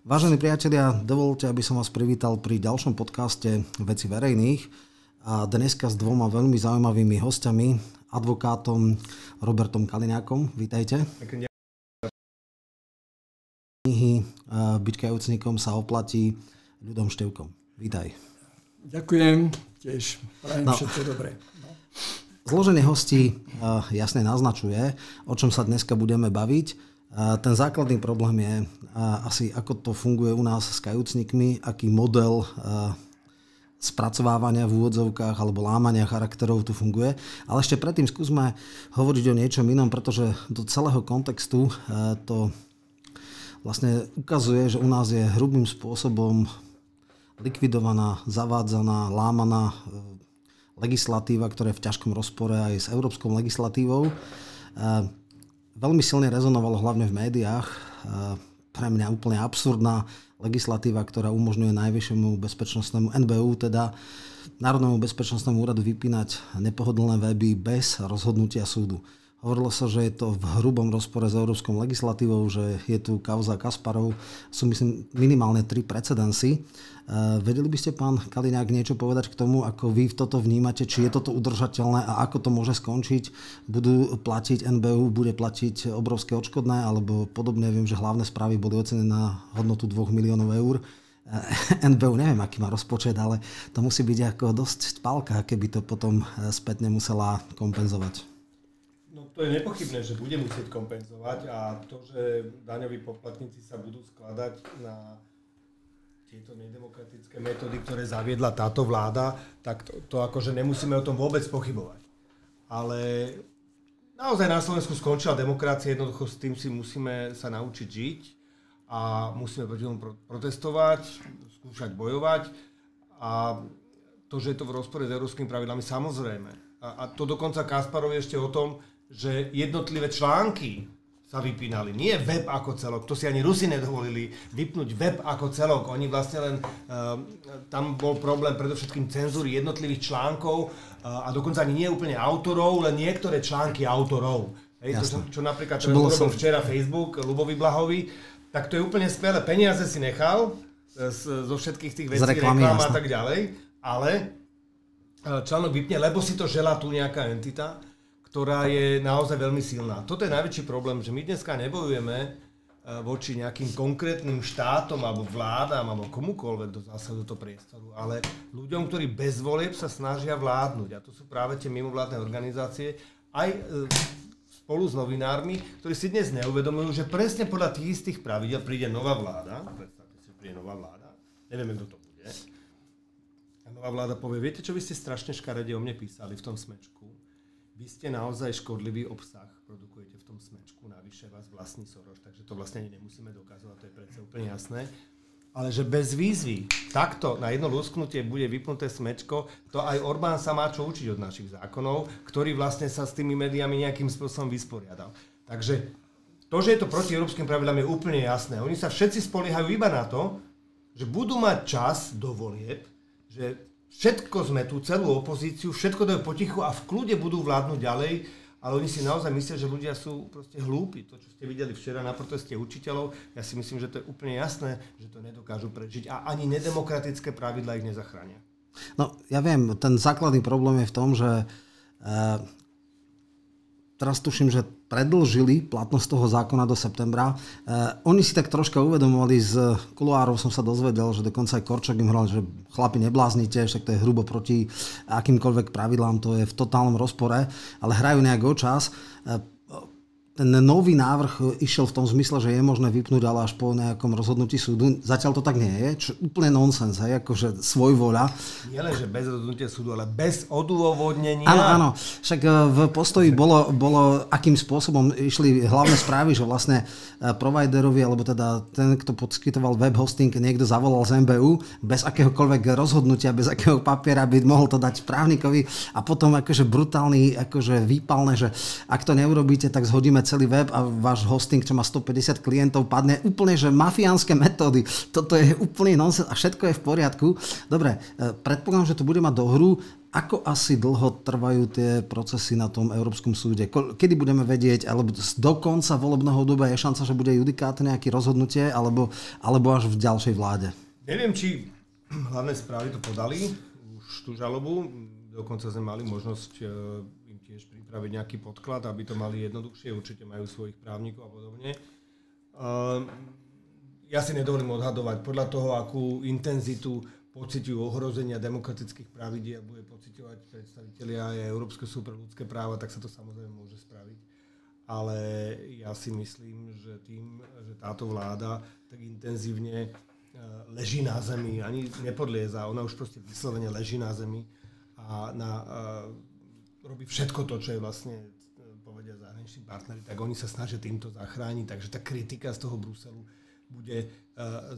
Vážení priatelia, dovolte, aby som vás privítal pri ďalšom podcaste Veci verejných a dneska s dvoma veľmi zaujímavými hostiami, advokátom Robertom Kaliňákom. Vítajte. Knihy Bytkajúcnikom sa oplatí Ľudom Števkom. Vítaj. Ďakujem, tiež prajem všetko dobré. No. Zloženie hostí jasne naznačuje, o čom sa dneska budeme baviť. Ten základný problém je asi, ako to funguje u nás s kajúcnikmi, aký model spracovávania v úvodzovkách alebo lámania charakterov tu funguje. Ale ešte predtým skúsme hovoriť o niečom inom, pretože do celého kontextu to vlastne ukazuje, že u nás je hrubým spôsobom likvidovaná, zavádzaná, lámaná legislatíva, ktorá je v ťažkom rozpore aj s európskou legislatívou. Veľmi silne rezonovalo hlavne v médiách pre mňa úplne absurdná legislatíva, ktorá umožňuje najvyššiemu bezpečnostnému NBÚ, teda Národnému bezpečnostnému úradu, vypínať nepohodlné weby bez rozhodnutia súdu. Hovorilo sa, že je to v hrubom rozpore s európskou legislatívou, že je tu kauza Kasparov. Sú myslím minimálne 3 precedensy. Vedeli by ste, pán Kaliňák, niečo povedať k tomu, ako vy toto vnímate, či je toto udržateľné a ako to môže skončiť? Budú platiť NBÚ, bude platiť obrovské odškodné alebo podobne? Viem, že Hlavné správy boli ocenené na hodnotu 2 miliónov eur. NBÚ neviem, aký má rozpočet, ale to musí byť ako dosť pálka, keby to potom spätne musela kompenzovať. No to je nepochybné, že bude musieť kompenzovať a to, že daňoví poplatníci sa budú skladať na tieto nedemokratické metódy, ktoré zaviedla táto vláda, tak to akože nemusíme o tom vôbec pochybovať. Ale naozaj na Slovensku skončila demokracia, jednoducho s tým si musíme sa naučiť žiť a musíme proti tomu protestovať, skúšať bojovať a to, že je to v rozpore s európskymi pravidlami, samozrejme. A to dokonca Kasparov ešte o tom, že jednotlivé články sa vypínali. Nie web ako celok, to si ani Rusi nedovolili vypnúť web ako celok. Oni vlastne len, tam bol problém predovšetkým cenzúry jednotlivých článkov a dokonca ani nie úplne autorov, len niektoré články autorov. Čo napríklad robil včera Facebook Ľubovi Blahovi, tak to je úplne skvelé. Peniaze si nechal zo všetkých tých vecí, reklám a tak ďalej, ale článok vypne, lebo si to želá tu nejaká entita, ktorá je naozaj veľmi silná. Toto je najväčší problém, že my dneska nebojujeme voči nejakým konkrétnym štátom alebo vládám alebo komukoľvek do zásahu do toho priestoru, ale ľuďom, ktorí bez volieb sa snažia vládnuť. A to sú práve tie mimovládne organizácie, aj spolu s novinármi, ktorí si dnes neuvedomujú, že presne podľa tých istých pravidel príde nová vláda. Predstavte si, príde nová vláda. Nevieme, kto to bude. A nová vláda povie, viete, čo vy ste strašne škaredie o mne písali v tom smečku? Vy ste naozaj škodlivý obsah, produkujete v tom smečku, navyše vás vlastní Soros, takže to vlastne nemusíme dokazovať, to je predsa úplne jasné. Ale že bez výzvy, takto na jedno lusknutie bude vypnuté smečko, to aj Orbán sa má čo učiť od našich zákonov, ktorý vlastne sa s tými médiami nejakým spôsobom vysporiadal. Takže to, že je to proti európskym pravidlám, je úplne jasné. Oni sa všetci spoliehajú iba na to, že budú mať čas do volieb, že všetko sme tu, celú opozíciu, všetko dajú potichu a v kľude budú vládnuť ďalej, ale oni si naozaj myslia, že ľudia sú proste hlúpi. To, čo ste videli včera na proteste učiteľov, ja si myslím, že to je úplne jasné, že to nedokážu prežiť a ani nedemokratické pravidlá ich nezachránia. No, ja viem, ten základný problém je v tom, že teraz tuším, že predĺžili platnosť toho zákona do septembra. Oni si tak troška uvedomovali, z kuloárov som sa dozvedel, že dokonca aj Korčok im hral, že chlapi nebláznite, však to je hrubo proti akýmkoľvek pravidlám, to je v totálnom rozpore, ale hrajú nejak o čas. Ten nový návrh išiel v tom zmysle, že je možné vypnúť, ale až po nejakom rozhodnutí súdu. Zatiaľ to tak nie je, čo úplne nonsens, hej, akože svojvoľa. Nie len, že bez rozhodnutia súdu, ale bez odôvodnenia. Áno, áno. Však v Postoji bolo, akým spôsobom išli Hlavné správy, že vlastne providerovi, alebo teda ten, kto poskytoval web hosting, niekto zavolal z NBÚ, bez akéhokoľvek rozhodnutia, bez akého papiera by mohol to dať právnikovi a potom akože brutálny, akože výpalné, že ak to neurobíte, tak zhodíme celý web a váš hosting, čo má 150 klientov, padne. Úplne, že mafiánske metódy. Toto je úplný nonsens a všetko je v poriadku. Dobre, predpokladám, že to bude mať do hru Ako asi dlho trvajú tie procesy na tom Európskom súde? Kedy budeme vedieť, alebo do konca volebného obdobia je šanca, že bude judikát, nejaké rozhodnutie, alebo až v ďalšej vláde? Neviem, či hlavné správy to podali, už tú žalobu. Dokonca sme mali možnosť im tiež pripraviť nejaký podklad, aby to mali jednoduchšie. Určite majú svojich právnikov a podobne. Ja si nedovolím odhadovať. Podľa toho, akú intenzitu pociťujú ohrozenia demokratických pravidiel a bude pociťovať predstavitelia aj Európskeho súdu pre ľudské práva, tak sa to samozrejme môže spraviť. Ale ja si myslím, že tým, že táto vláda tak intenzívne leží na zemi, ani nepodlieza, ona už proste vyslovene leží na zemi a robí všetko to, čo je vlastne povedia zahraniční partneri, tak oni sa snažia týmto zachrániť. Takže tá kritika z toho Bruselu bude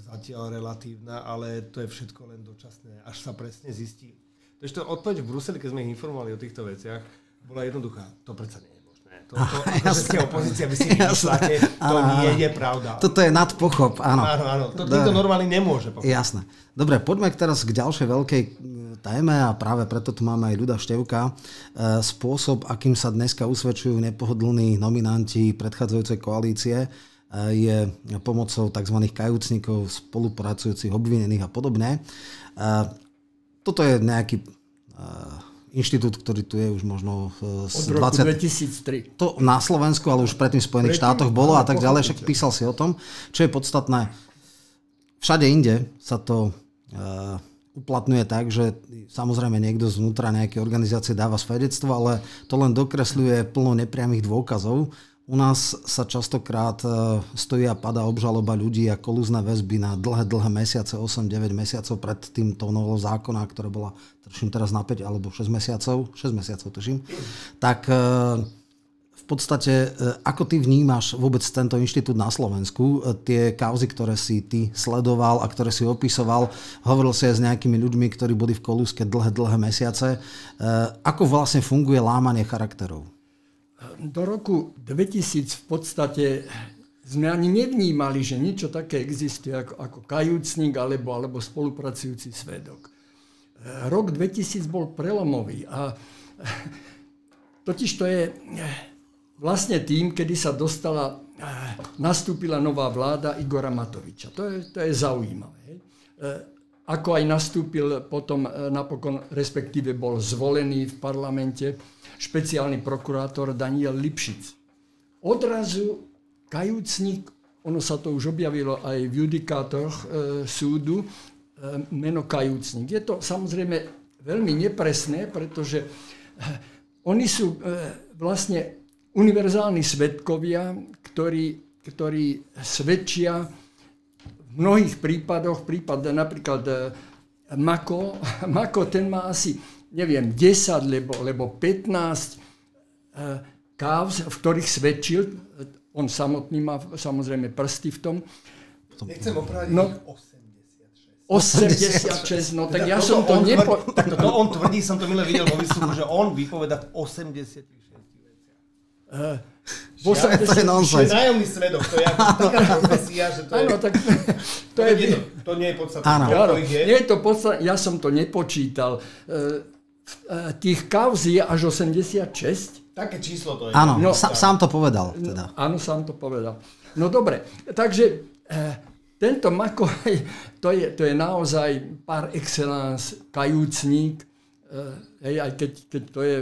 zatiaľ relatívna, ale to je všetko len dočasné, až sa presne zistí. Takže to odpoveď v Bruseli, keď sme ich informovali o týchto veciach, bola jednoduchá. To predsa nie je možné. Že ste opozícia, vy si vymýšľate, to nie je pravda. Toto je nadpochop, áno. Áno. Toto normálne nemôže pochopiť. Jasné. Dobre, poďme teraz k ďalšej veľkej téme a práve preto tu máme aj Ľuda Števka. Spôsob, akým sa dneska usvedčujú nepohodlní nominanti predchádzajúcej koalície, je pomocou tzv. Kajúcnikov, spolupracujúcich, obvinených a podobne. Toto je nejaký inštitút, ktorý tu je už možno z od roku 2003. To na Slovensku, ale už predtým v Spojených štátoch bolo a tak ďalej, však písal si o tom. Čo je podstatné, všade inde sa to uplatňuje tak, že samozrejme niekto zvnútra nejaké organizácie dáva svedectvo, ale to len dokresľuje plno nepriamých dôkazov. U nás sa častokrát stojí a padá obžaloba ľudí a kolúzne väzby na dlhé mesiace, 8-9 mesiacov pred týmto novou zákona, ktorá bola, tuším teraz na 5 alebo 6 mesiacov tuším. Tak v podstate, ako ty vnímaš vôbec tento inštitút na Slovensku, tie kauzy, ktoré si ty sledoval a ktoré si opísoval, hovoril si aj s nejakými ľuďmi, ktorí boli v kolúzke dlhé mesiace. Ako vlastne funguje lámanie charakterov? Do roku 2000 v podstate sme ani nevnímali, že niečo také existuje ako kajúcnik alebo spolupracujúci svedok. Rok 2000 bol prelomový a totiž to je vlastne tým, kedy sa nastúpila nová vláda Igora Matoviča. To je zaujímavé. Ako aj nastúpil potom napokon, respektíve bol zvolený v parlamente špeciálny prokurátor Daniel Lipšic. Odrazu kajúcnik, ono sa to už objavilo aj v judikátoch súdu, meno kajúcnik. Je to samozrejme veľmi nepresné, pretože oni sú vlastne univerzálni svedkovia, ktorí svedčia v mnohých prípadoch, napríklad Mako, ten má asi, neviem, 10 alebo 15 káuz, v ktorých svedčil. On samotný má samozrejme prsty v tom. Nechcem opraviť, 86, no tak teda ja som to nepovedal. Tak to on tvrdí, som to milé videl vo výsluchu, že on vypovedá 86. To je nájomný svedok, to je taká profesia, že to je... Áno, tak to nie je podstatné. Áno, nie je to podstatné, ja som to nepočítal. Tých kauz je až 86. Také číslo to je. Áno, no, sám to povedal. Teda. Áno, sám to povedal. No dobre, takže tento Mako, to je naozaj par excellence kajúcník, aj keď to je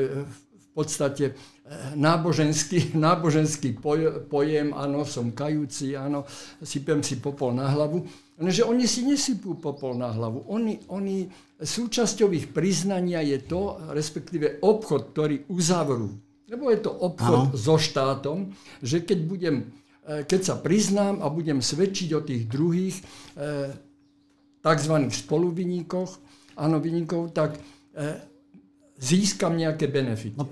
v podstate... náboženský pojem, áno, som kajúci, áno, sypem si popol na hlavu. Lenže oni si nesypú popol na hlavu. Oni súčasťou ich priznania je to, respektíve obchod, ktorý uzavrú. Lebo je to obchod so štátom, že keď sa priznám a budem svedčiť o tých druhých tzv. Spoluviníkoch, áno, viníkov, tak... získam nejaké benefity. No,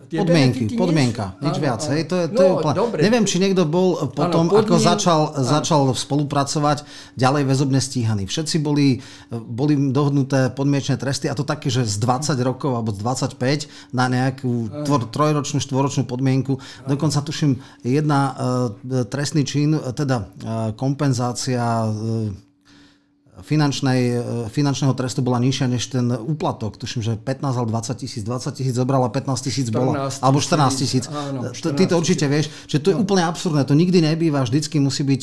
podmienka, nič viac. Hej, to je úplne. Dobre. Neviem, či niekto bol potom, ako začal spolupracovať, ďalej väzobne stíhaný. Všetci boli dohodnuté podmienečné tresty, a to také, že z 20 rokov alebo z 25 na nejakú trojročnú, štvoročnú podmienku. Dokonca tuším, trestný čin, teda kompenzácia... finančného trestu bola nižšia než ten úplatok. Tuším, že 15 alebo 20 000. 20 000 zobrala, 15 000 bola. Alebo 14 000. Ty to určite vieš. Že to je úplne absurdné. To nikdy nebýva. Vždycky musí byť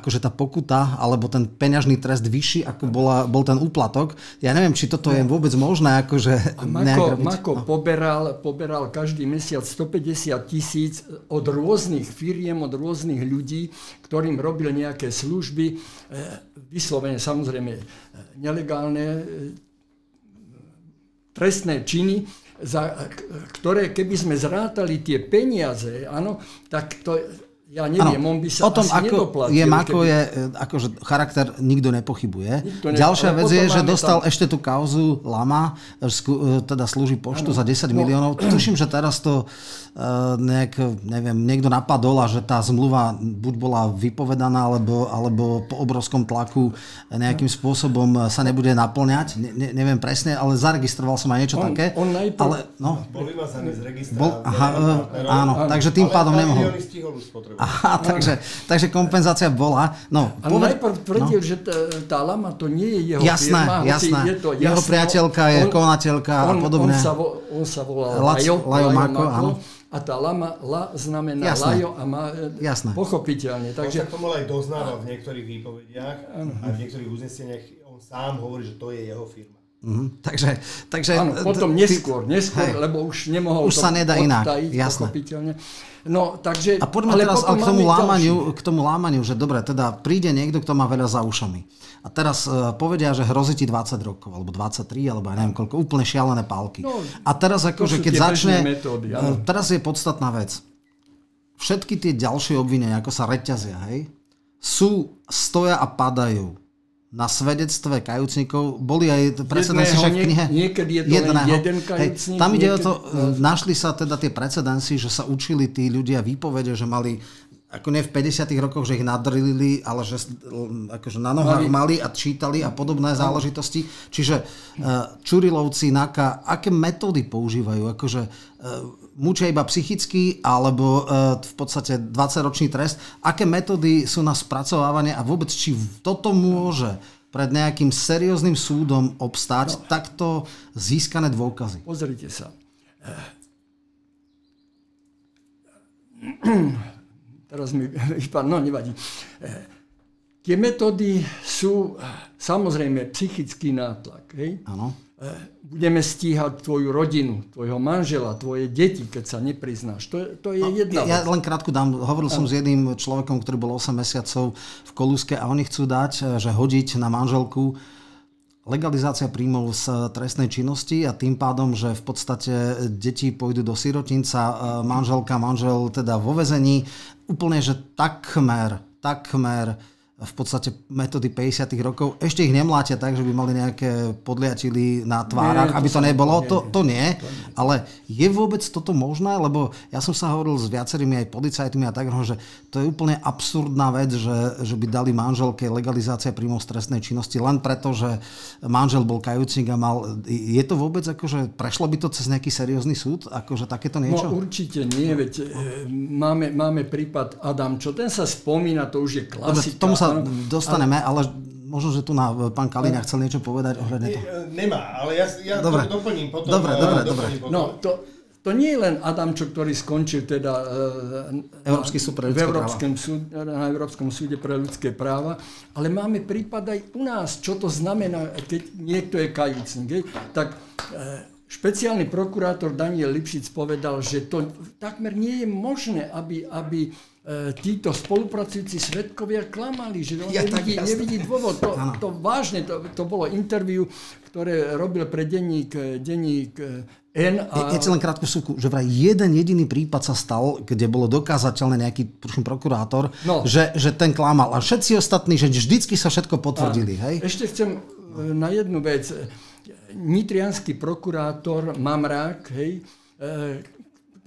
akože tá pokuta alebo ten peňažný trest vyšší, ako bol ten úplatok. Ja neviem, či toto je vôbec možné. Akože Mako poberal každý mesiac 150 000 od rôznych firiem, od rôznych ľudí, ktorým robil nejaké služby. Vyslovene samozrejme nelegálne trestné činy, za ktoré keby sme zrátali tie peniaze, áno, tak to, ja neviem, on by sa o tom, asi nedoplatil. Je Mako, keby... je, akože charakter nikto nepochybuje. Ďalšia vec je, že dostal ešte tú kauzu Lama, teda slúži poštu za 10 miliónov. Tuším, že teraz to niekto napadol, že tá zmluva buď bola vypovedaná, alebo po obrovskom tlaku nejakým spôsobom sa nebude naplňať. Neviem presne, ale zaregistroval som aj niečo také. Bol vymazaný z registra. Áno, takže tým pádom nemohol. Aha, takže kompenzácia bola. Najprv tvrdil, že tá Lama to nie je jeho firma. Jasné. Jeho priateľka je konateľka a podobne. On sa volal Lajo Mako, áno. A tá Lama, znamená Lajo a má, pochopiteľne. Takže... On sa tomu aj doznával v niektorých výpovediach a v niektorých uzneseniach. On sám hovorí, že to je jeho firma. Mm-hmm. Takže áno, potom neskôr, lebo už nemohol už to sa nedá odtajiť, inak, pochopiteľne. A poďme teraz k tomu lámaniu, že dobre, teda príde niekto, kto má veľa za ušami. A teraz povedia, že hrozí ti 20 rokov, alebo 23, alebo ja neviem koľko, úplne šialené pálky. A teraz akože keď začne, metódy, teraz je podstatná vec. Všetky tie ďalšie obvinenia, ako sa reťazia, stoja a padajú na svedectve kajúcnikov. Boli aj precedensy, že v knihe... Niekedy je to jeden kajúcnik. Tam ide o to, našli sa teda tie precedensy, že sa učili tí ľudia výpovede, že mali, ako nie v 50. rokoch, že ich nadrilili, ale že akože na nohách mali a čítali a podobné záležitosti. Čiže Čurilovci, NAKA, aké metódy používajú? Akože mučia iba psychicky, alebo v podstate 20-ročný trest. Aké metódy sú na spracovávanie a vôbec, či toto môže pred nejakým serióznym súdom obstáť takto získané dôkazy? Pozrite sa. Teraz mi nevadí. Tie metódy sú samozrejme psychický nátlak. Áno. Budeme stíhať tvoju rodinu, tvojho manžela, tvoje deti, keď sa nepriznáš. To je jedna vec. Ja len krátku dám. Hovoril som s jedným človekom, ktorý bol 8 mesiacov v Kolúske a oni chcú dať, že hodiť na manželku legalizácia príjmov z trestnej činnosti a tým pádom, že v podstate deti pôjdu do sirotinca, manžel teda vo väzení. Úplne, že takmer v podstate metódy 50. rokov. Ešte ich nemlátia tak, že by mali nejaké podliatili na tvárach, aby to nebolo. To nie. Ale je vôbec toto možné? Lebo ja som sa hovoril s viacerými aj policajtmi a tak, že to je úplne absurdná vec, že by dali manželke legalizácia príjmov z trestnej činnosti len preto, že manžel bol kajúcnik a mal... Je to vôbec akože... Prešlo by to cez nejaký seriózny súd? Akože takéto niečo? No určite nie, veď máme prípad Adamčo. Ten sa spomína, to už je klasika. Dostaneme, ale možno, že tu pán Kaliňák chcel niečo povedať ohľadne toho. Nemá, ale ja to doplním potom. Dobre. To nie je len Adamčo, ktorý skončil teda na Európskom súde pre ľudské práva, ale máme prípad aj u nás, čo to znamená, keď niekto je kajúcnik. Tak špeciálny prokurátor Daniel Lipšic povedal, že to takmer nie je možné, aby títo spolupracujúci svedkovia klamali, že on nevidí dôvod. To bolo interview, ktoré robil pre denník N. Ja si len krátku súku, že vraj jeden jediný prípad sa stal, kde bolo dokázateľné nejaký prokurátor, že ten klamal. A všetci ostatní, že vždycky sa všetko potvrdili. Ešte chcem na jednu vec. Nitriansky prokurátor Mamrák,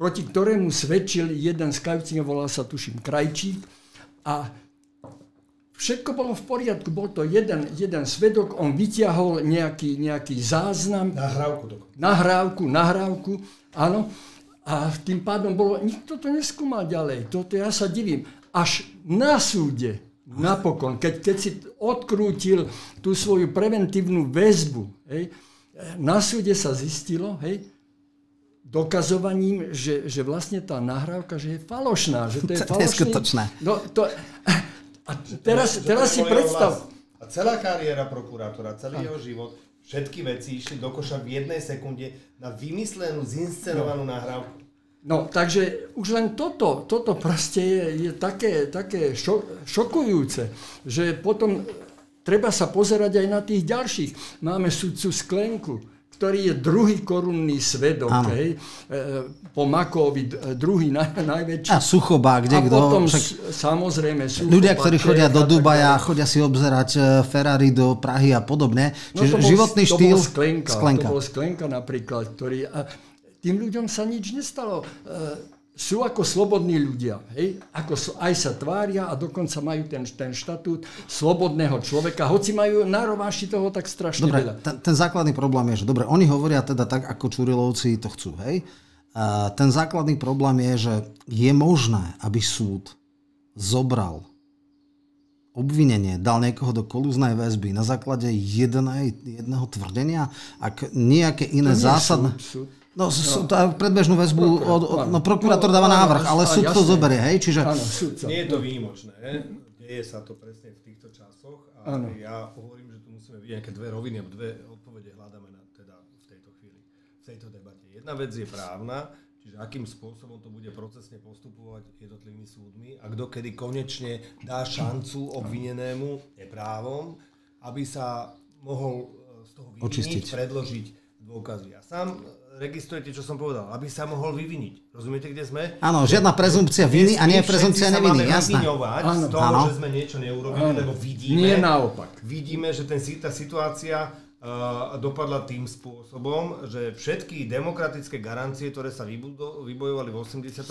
proti ktorému svedčil jeden z kajúcnikov, volal sa tuším Krajčík, a všetko bolo v poriadku, bol to jeden svedok, on vyťahol nejaký záznam, nahrávku, áno, a tým pádom bolo, nikto to neskúmal ďalej, toto ja sa divím, až na súde Napokon, keď si odkrútil tú svoju preventívnu väzbu, hej, na súde sa zistilo, hej, dokazovaním, že vlastne tá nahrávka, že je falošná, že to je falošný. To je skutočné. No, to, a teraz si predstav. A celá kariéra prokurátora, celý jeho život, všetky veci išli do koša v jednej sekunde na vymyslenú, zinscenovanú nahrávku. No, takže už len toto proste je také šokujúce, že potom treba sa pozerať aj na tých ďalších. Máme sudcu Sklenku, ktorý je druhý korunný svedok, hej, po Makovi druhý najväčší. A Suchoba, kde kto? A potom samozrejme Suchoba. Ľudia, ktorí chodia do Dubaja, chodia si obzerať Ferrari do Prahy a podobne. Čiže životný štýl Sklenka. To bol Sklenka napríklad, ktorý... Tým ľuďom sa nič nestalo. Sú ako slobodní ľudia. Hej? Aj sa tvária a dokonca majú ten štatút slobodného človeka. Hoci majú narováši toho tak strašne veľa. Ten základný problém je, že dobre, oni hovoria teda tak, ako Čurilovci to chcú. Hej? Ten základný problém je, že je možné, aby súd zobral obvinenie, dal niekoho do kolúznej väzby na základe jedného tvrdenia, ak nejaké iné zásadné... Súd. No, predbežnú väzbu prokurátor dáva návrh, ale súd to zoberie, hej? Čiže... Nie je to výjimočné, deje sa to presne v týchto časoch a ja hovorím, že tu musíme vidieť nejaké dve roviny, alebo dve odpovede hľadáme teda v tejto chvíli, v tejto debate. Jedna vec je právna, čiže akým spôsobom to bude procesne postupovať jednotlivými súdmi a kto kedy konečne dá šancu obvinenému neprávom, aby sa mohol z toho vyviniť, predložiť dôkazy. A sám registrujete, čo som povedal, aby sa mohol vyviniť. Rozumiete, kde sme? Áno, žiadna prezumpcia viny a nie prezumpcia neviny. Jasné. Všetci sa máme vyviňovať z toho, že sme niečo neurobili, lebo vidíme. Nie naopak. Vidíme, že tá situácia dopadla tým spôsobom, že všetky demokratické garancie, ktoré sa vybojovali v 89.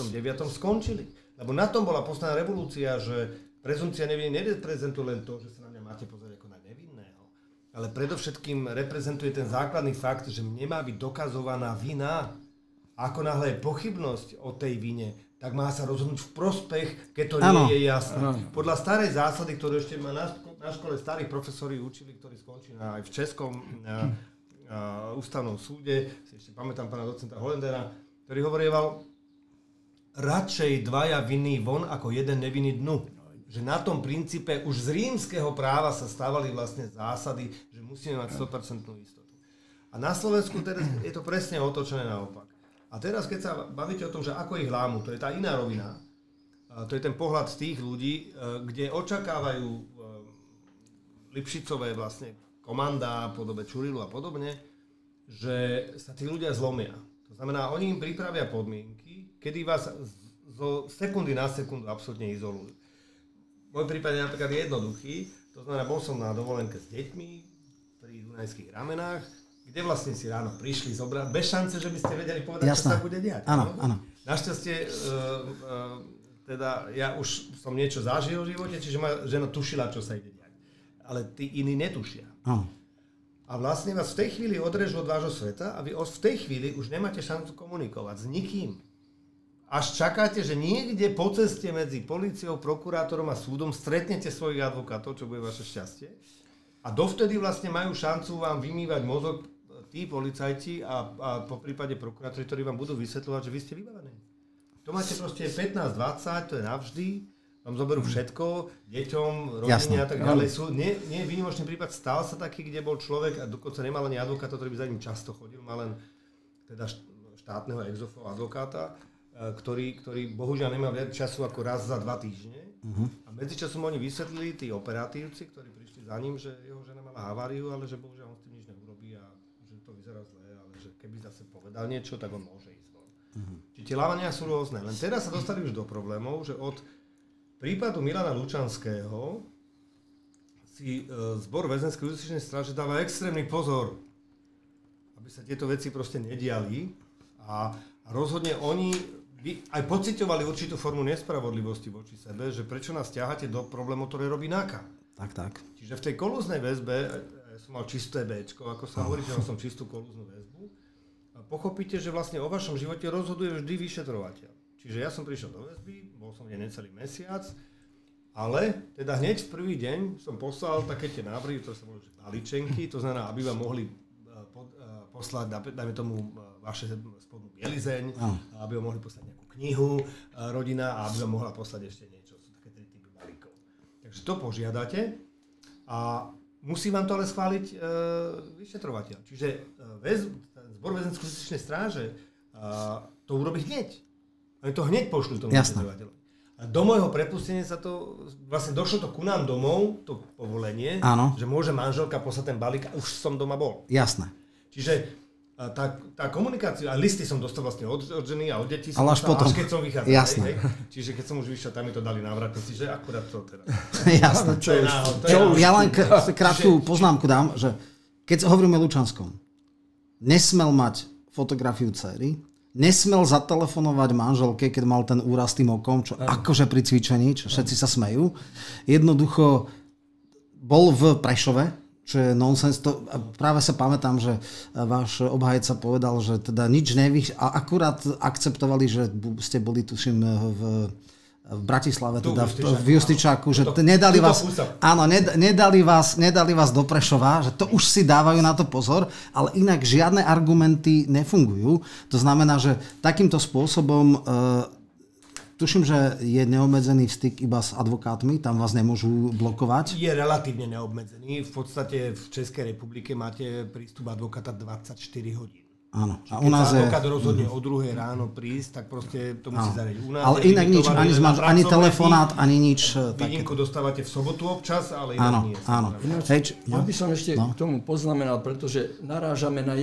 skončili. Lebo na tom bola posledná revolúcia, že prezumpcia neviny nereprezentuje len to, že sa na mňa máte pozrieť ako na nevinné. Ale predovšetkým reprezentuje ten základný fakt, že nemá byť dokazovaná vina. Ako náhle je pochybnosť o tej vine, tak má sa rozhodnúť v prospech, keď to nie je jasné. Podľa starej zásady, ktorú ešte ma na škole starí profesori učili, ktorí skončili aj v Českom ústavnom súde, si ešte pamätám pána docenta Holendera, ktorý hovorieval, radšej dvaja vinný von ako jeden nevinný dnu. Že na tom princípe už z rímskeho práva sa stávali vlastne zásady, že musíme mať 100% istotu. A na Slovensku teraz je to presne otočené naopak. A teraz, keď sa bavíte o tom, že ako ich lámu, to je tá iná rovina, to je ten pohľad tých ľudí, kde očakávajú Lipšicové vlastne komanda, podobe Čurilu a podobne, že sa tí ľudia zlomia. To znamená, oni im pripravia podmienky, kedy vás zo sekundy na sekundu absolútne izolujú. Môj prípad je napríklad jednoduchý, to znamená, bol som na dovolenke s deťmi pri Dunajských ramenách, kde vlastne si ráno prišli zobrať, bez šance, že by ste vedeli povedať, Jasné. Čo sa bude diať. Áno. Našťastie, teda ja už som niečo zažil v živote, čiže ma žena tušila, čo sa ide diať. Ale tí iní netušia. Áno. A vlastne vás v tej chvíli odrežú od vášho sveta a vy v tej chvíli už nemáte šancu komunikovať s nikým. Až čakáte, že niekde po ceste medzi políciou, prokurátorom a súdom stretnete svojich advokátov, čo bude vaše šťastie. A dovtedy vlastne majú šancu vám vymývať mozog tí policajti a po prípade prokurátori, ktorí vám budú vysvetľovať, že vy ste vybavení. To máte proste 15-20, to je navždy. Vám zoberú všetko, deťom, rodine a tak ďalej. Nie je výnimočný prípad. Stal sa taký, kde bol človek a dokonca nemal ani advokáta, ktorý by za ním často chodil, mal len teda štátneho exofo advokáta. Ktorý bohužiaľ nemá viac času ako raz za 2 týždne. A medzičasom oni vysvetlili, tí operatívci, ktorí prišli za ním, že jeho žena mala haváriu, ale že bohužiaľ on s tým nič neurobí a že to vyzerá zle, ale že keby zase povedal niečo, tak on môže ísť von. Čiže tie lávania sú rôzne. Len teraz sa dostali už do problémov, že od prípadu Milana Lučanského si Zbor väzenskej a justičnej stráže dáva extrémny pozor, aby sa tieto veci proste nediali a rozhodne oni by aj pociťovali určitú formu nespravodlivosti voči sebe, že prečo nás ťahate do problému, ktoré robí NAKA. Tak. Čiže v tej kolúznej väzbe, ja som mal čisté Bčko, ako sa hovorí, že mal som čistú kolúznú väzbu, a pochopíte, že vlastne o vašom živote rozhoduje vždy vyšetrovateľ. Čiže ja som prišiel do väzby, bol som kde necelý mesiac, Ale teda hneď v prvý deň som poslal také tie návrhy, ktoré sa môžu balíčenky, to znamená, aby vám mohli poslať, dajme tomu, vaše spodnú bielizeň, aby vám mohli poslať nejakú knihu rodina a aby vám mohla poslať ešte niečo. Sú také tri typy balíkov. Takže to požiadate a musí vám to ale schváliť vyšetrovateľ. Čiže Zbor väzenskej a justičnej stráže to urobí hneď. Oni to hneď pošlú tomu vyšetrovateľu. A do môjho prepustenia sa to, vlastne došlo to ku nám domov, to povolenie, áno, že môže manželka poslať ten balík a už som doma bol. Jasné. Čiže tá komunikácia, a listy som dostal vlastne od ženy a od detí, ale až keď som vychádzal. Jasné. Hej, čiže keď som už vyšiel, tam mi to dali návratne, čiže akurát to teda. Jasné. Ja len krátku poznámku dám, že keď hovoríme o Lučanskom, nesmel mať fotografiu dcery, nesmel zatelefonovať manželke, keď mal ten úraz tým okom, čo akože pri cvičení, čo všetci sa smejú. Jednoducho bol v Prešove, čo je nonsens. To, práve sa pamätám, že váš obhajca povedal, že teda nič nevíš a akurát akceptovali, že ste boli, tuším, v Bratislave, teda v Justičáku, že nedali vás do Prešova, že to už si dávajú na to pozor, ale inak žiadne argumenty nefungujú. To znamená, že takýmto spôsobom, tuším, že je neobmedzený styk iba s advokátmi, tam vás nemôžu blokovať. Je relatívne neobmedzený, v podstate v Českej republike máte prístup advokáta 24 hodín. Áno. A u nás keď sa advokát rozhodne o 2:00 ráno prísť, tak proste to musí zariadiť u nás. Ale inak nič, ani telefonát, ani nič také. Výnimku dostávate v sobotu občas, ale inak nie. Áno, ja by som ešte k tomu poznamenal, pretože narážame na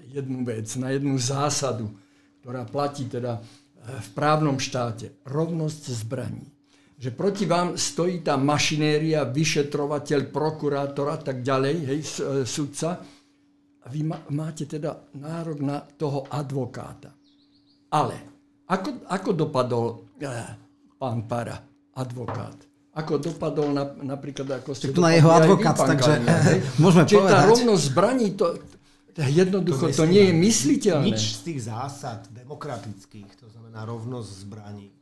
jednu vec, na jednu zásadu, ktorá platí teda v právnom štáte. Rovnosť zbraní. Že proti vám stojí tá mašinéria, vyšetrovateľ, prokurátor a tak ďalej, hej, sudca. A vy máte teda nárok na toho advokáta. Ale ako dopadol pán Pará, advokát? Ako dopadol napríklad... Ako tak tu na jeho advokát, takže môžeme čiže povedať. Čiže tá rovnosť zbraní, jednoducho to nie je mysliteľné. Nič z tých zásad demokratických, to znamená rovnosť zbraní,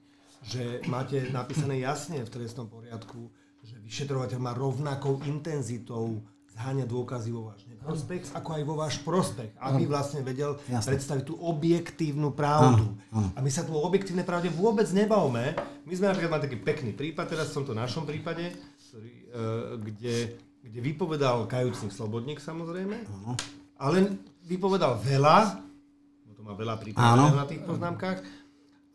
že máte napísané jasne v trestnom poriadku, že vyšetrovateľ má rovnakou intenzitou zháňať dôkazy vo váš neprospech, ako aj vo váš prospech, aby vlastne vedel predstaviť tú objektívnu pravdu. A my sa tu o objektívnej pravde vôbec nebavme. My sme napríklad mali taký pekný prípad, teraz som to v našom prípade, kde vypovedal kajúcný slobodník, samozrejme, ale vypovedal veľa, bo to má veľa prípadov na tých poznámkach,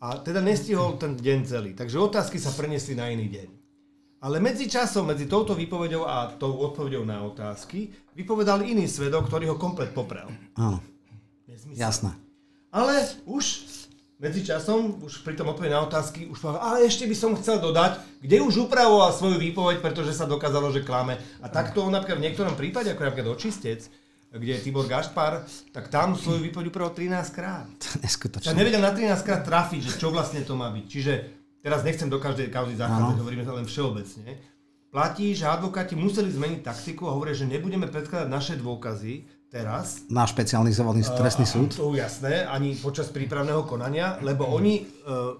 a teda nestihol ten deň celý. Takže otázky sa preniesli na iný deň. Ale medzičasom, medzi touto výpovedou a tou odpovedou na otázky, vypovedal iný svedok, ktorý ho komplet poprel. Áno, jasné. Ale už medzičasom, už pri tom odpovede na otázky, už povedal, ale ešte by som chcel dodať, kde už upravoval svoju výpoveď, pretože sa dokázalo, že klame. A takto on napríklad v niektorom prípade, ako napríklad Očistec, kde je Tibor Gašpar, tak tam svoju výpoveď upravoval 13 krát. To je neskutočné. Nevedel na 13 krát trafiť, že čo vlastne to má byť. Čiže teraz nechcem do každej kauzy zachádzať, hovoríme sa len všeobecne. Platí, že advokáti museli zmeniť taktiku a hovoria, že nebudeme predkladať naše dôkazy teraz. Na špecializovaný trestný súd. To je jasné, ani počas prípravného konania, lebo oni,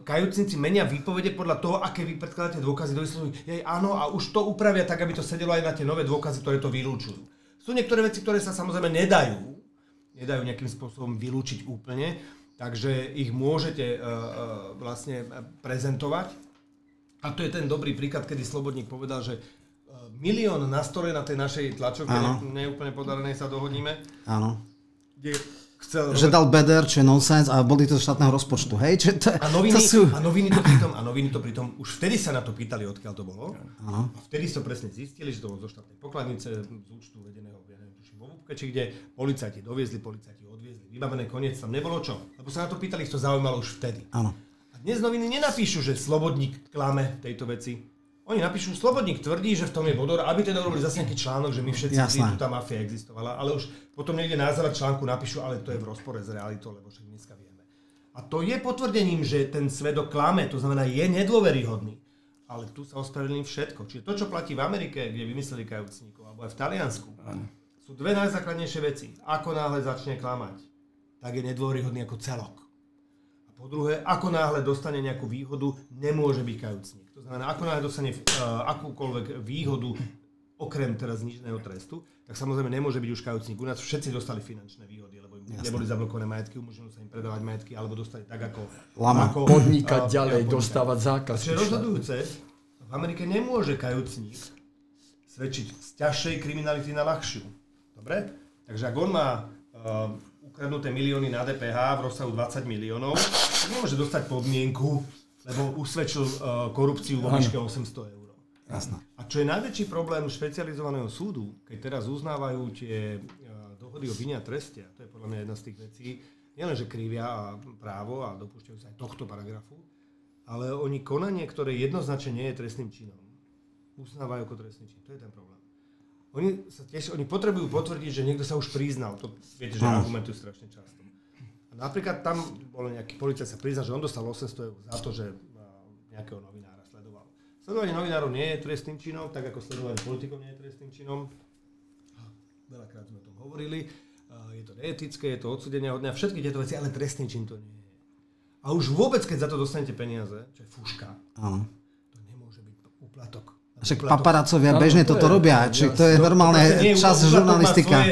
kajúcnici, menia výpovede podľa toho, aké vy predkladáte dôkazy do výsluhy. Áno, a už to upravia tak, aby to sedelo aj na tie nové dôkazy, ktoré to vylúčujú. Sú niektoré veci, ktoré sa samozrejme nedajú nejakým spôsobom vylúčiť úplne. Takže ich môžete vlastne prezentovať. A to je ten dobrý príklad, kedy Slobodník povedal, že 1 000 000 na stole na tej našej tlačovke, neúplne podaranej sa dohodníme. Áno. Že dal BDR, čo je nonsense a boli to z štátneho rozpočtu. Hej? A noviny to pritom, už vtedy sa na to pýtali, odkiaľ to bolo. Áno. A vtedy to presne zistili, že to bolo zo štátnej pokladnice, z účtu vedeného vo Vúbke, či kde policajti doviezli, policajti odviezli. Vybavené, koniec, tam nebolo čo. Lebo sa na to pýtali, ich to zaujímalo už vtedy. Áno. A dnes noviny nenapíšu, že Slobodník klame tejto veci. Oni napíšu, Slobodník tvrdí, že v tom je bodor, aby teda urobili zase nejaký článok, že my všetci tu tá mafia existovala, ale už potom niekde na záver článku napíšu, ale to je v rozpore s realitou, lebo však dneska vieme. A to je potvrdením, že ten svedok klame, to znamená je nedôveryhodný. Ale tu sa ospravedlní všetko. Čiže to, čo platí v Amerike, kde vymysleli kajúcníkov, alebo aj v Taliansku. Áno. Sú dve najzákladnejšie veci. Ako náhle začne klamať, tak je nedôveryhodný ako celok. A Po druhé, ako náhle dostane nejakú výhodu, nemôže byť kajúcník. To znamená, ako náhle dostane akúkoľvek výhodu, okrem teraz zníženého trestu, tak samozrejme nemôže byť už kajúcník. U nás všetci dostali finančné výhody, lebo im neboli zablokované majetky, umožnilo sa im predávať majetky, alebo dostali tak ako Lama, ako podnikať ďalej, dostávať zákaz. Čiže rozhodujúce, v Amerike nemôže kajúcník svedčiť z ťažšej kriminality na ľahšiu. Dobre? Takže ak on má ukradnuté milióny na DPH v rozsahu 20 miliónov, tak nemôže dostať podmienku, lebo usvedčil korupciu vo výške 800 €. Jasné. A čo je najväčší problém špecializovaného súdu, keď teraz uznávajú tie dohody o vine a treste, a to je podľa mňa jedna z tých vecí, nielen, že krivia právo a dopúšťajú sa aj tohto paragrafu, ale oni konanie, ktoré jednoznačne nie je trestným činom, uznávajú ako trestný čin. To je ten problém. Oni potrebujú potvrdiť, že niekto sa už priznal. To viete, že argumentujú strašne často. A napríklad tam bol nejaký policajt, sa priznal, že on dostal 800 € za to, že nejakého novinára. Sledovanie novinárov nie je trestným činom, tak ako sledovanie politikov nie je trestným činom. Veľakrát sme o tom hovorili. Je to neetické, je to odsúdenia hodné a všetky tieto veci, ale trestný čin to nie je. A už vôbec, keď za to dostanete peniaze, čo je fúška, to nemôže byť úplatok. Však paparacovia bežne toto robia, čiže to je normálne čas žurnalistika.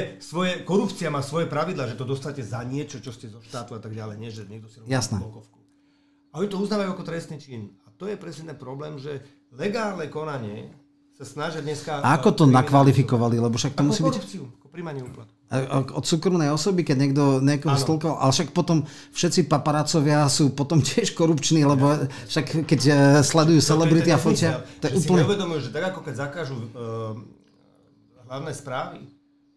Korupcia má svoje pravidlá, že to dostate za niečo, čo ste zo štátu a tak ďalej, nie že niekto si robí blokovku. A oni to uznávajú ako trestný čin. A to je presne problém, že legálne konanie sa snažia dneska... A ako to nakvalifikovali? Lebo však to musí korupciu, byť... korupciu, príjmanie úplatku. Od súkromnej osoby, keď niekto niekoho stĺkal, ale však potom všetci paparacovia sú potom tiež korupční, lebo však keď sledujú celebrity a fotia... Si neuvedomujú, že tak ako keď zakážu hlavné správy,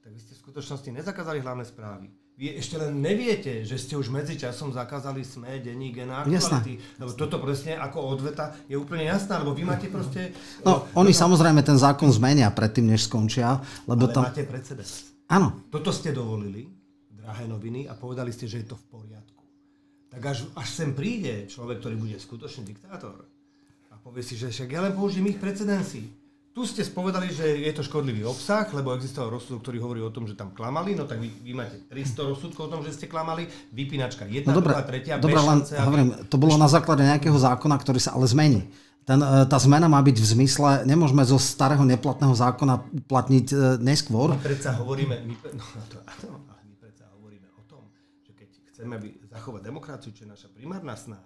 tak vy ste v skutočnosti nezakázali hlavné správy. Vy ešte len neviete, že ste už medzičasom zakázali SME, Denník N, Aktuality. Lebo toto presne ako odveta je úplne jasná, lebo vy máte proste... No, oni samozrejme ten zákon zmenia predtým, než skončia, lebo tam... Ale máte precedens. Áno. Toto ste dovolili, drahé noviny, a povedali ste, že je to v poriadku. Tak až sem príde človek, ktorý bude skutočný diktátor a povie si, že však ja len použijem ich precedenci. Tu ste spovedali, že je to škodlivý obsah, lebo existoval rozsudok, ktorý hovorí o tom, že tam klamali, no tak vy máte 300 rozsudkov o tom, že ste klamali, vypínačka 1, no 2, 3, 5 šance. Hovorím, to bolo na základe nejakého zákona, ktorý sa ale zmení. Tá zmena má byť v zmysle, nemôžeme zo starého neplatného zákona uplatniť neskôr. My predsa hovoríme o tom, že keď chceme zachovať demokraciu, čo je naša primárna snaha,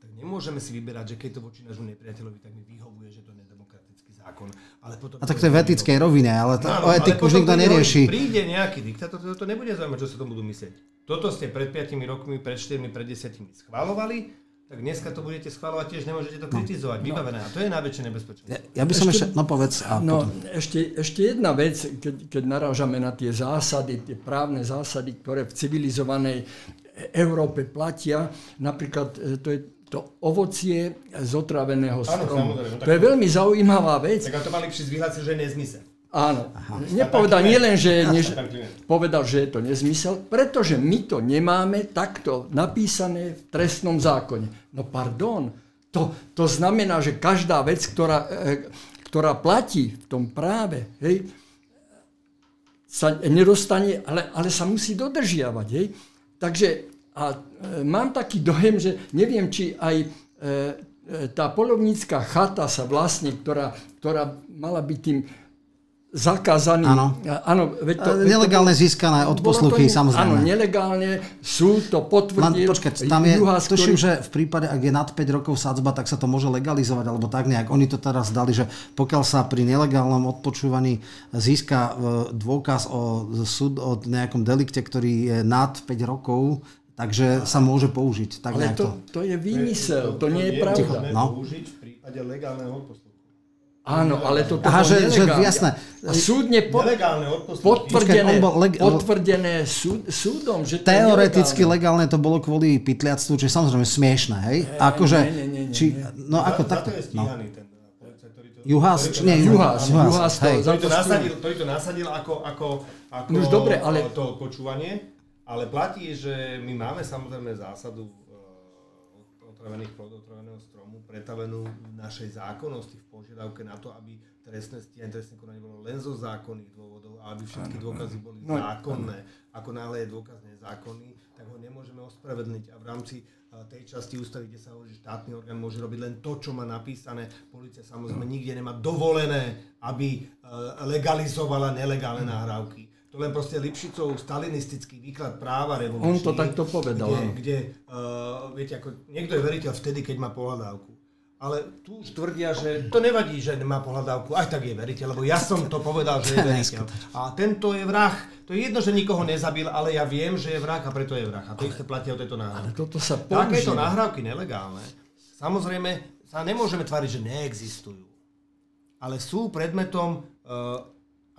tak nemôžeme si vyberať, že keď to voči nášmu nepriateľovi, tak mi vyhovuje, že to zákon, ale potom... A tak to je v etickej rovine, ale o etiku už nikto nerieši. Príde nejaký diktátor, to nebude zaujímať, čo sa tomu budú myslieť. Toto ste pred 5 rokmi, pred 4, pred 10 schvalovali, tak dneska to budete schvalovať, tiež nemôžete to kritizovať. Vybavené. A to je najväčšie nebezpečenstvo. Ja by som ešte jedna vec, keď narážame na tie zásady, tie právne zásady, ktoré v civilizovanej Európe platia, napríklad to ovocie z otraveného stromu. To je veľmi zaujímavá vec. Tak to mali Lipšic vyhlásil, že je nezmysel. Áno. Nepovedal nielen, že je to nezmysel, pretože my to nemáme takto napísané v trestnom zákone. No pardon, to znamená, že každá vec, ktorá platí v tom práve, hej, sa nedostane, ale sa musí dodržiavať. Hej. Takže a mám taký dojem, že neviem, či aj tá polovnícka chata sa vlastne, ktorá mala byť tým zakázaným... Áno, nelegálne získané od posluchy, samozrejme. Áno, nelegálne, súd to potvrdil. Počkať, tam je, tuším, že v prípade, ak je nad 5 rokov sadzba, tak sa to môže legalizovať, alebo tak nejak. Oni to teraz dali, že pokiaľ sa pri nelegálnom odpočúvaní získa dôkaz o nejakom delikte, ktorý je nad 5 rokov, takže sa môže použiť. Tak ale to je výmysel, to nie je pravda. Použiť v prípade legálneho odposluchu. Áno, ale toto je nelegálne. Súdne potvrdené súdom. Že teoreticky legálne to bolo kvôli pytliactvu, čo je samozrejme smiešné. Hej? To je stíhaný ten Juhás. Ktorý to nasadil ako to počúvanie. Ale platí, že my máme samozrejme zásadu otrávených plodov, otráveného stromu, pretavenú v našej zákonnosti, v požiadavke na to, aby trestné stíhanie, trestné konanie bolo len zo zákonných dôvodov a aby všetky dôkazy boli zákonné. Ako náhle je dôkaz nezákonný, tak ho nemôžeme ospravedlniť. A v rámci tej časti ústavy, kde sa hovorí, že štátny orgán môže robiť len to, čo má napísané. Polícia samozrejme nikde nemá dovolené, aby legalizovala nelegálne nahrávky. To len proste Lipšicov stalinistický výklad práva revolučný. On to takto povedal. Kde viete, ako niekto je veriteľ vtedy, keď má pohľadávku. Ale tu už tvrdia, že to nevadí, že má pohľadávku, aj tak je veriteľ, lebo ja som to povedal, že je veriteľ. A tento je vrah. To je jedno, že nikoho nezabil, ale ja viem, že je vrah a preto je vrah. A to isté platia o tejto nahrávky. Takéto nahrávky nelegálne, samozrejme, sa nemôžeme tváriť, že neexistujú. Ale sú predmetom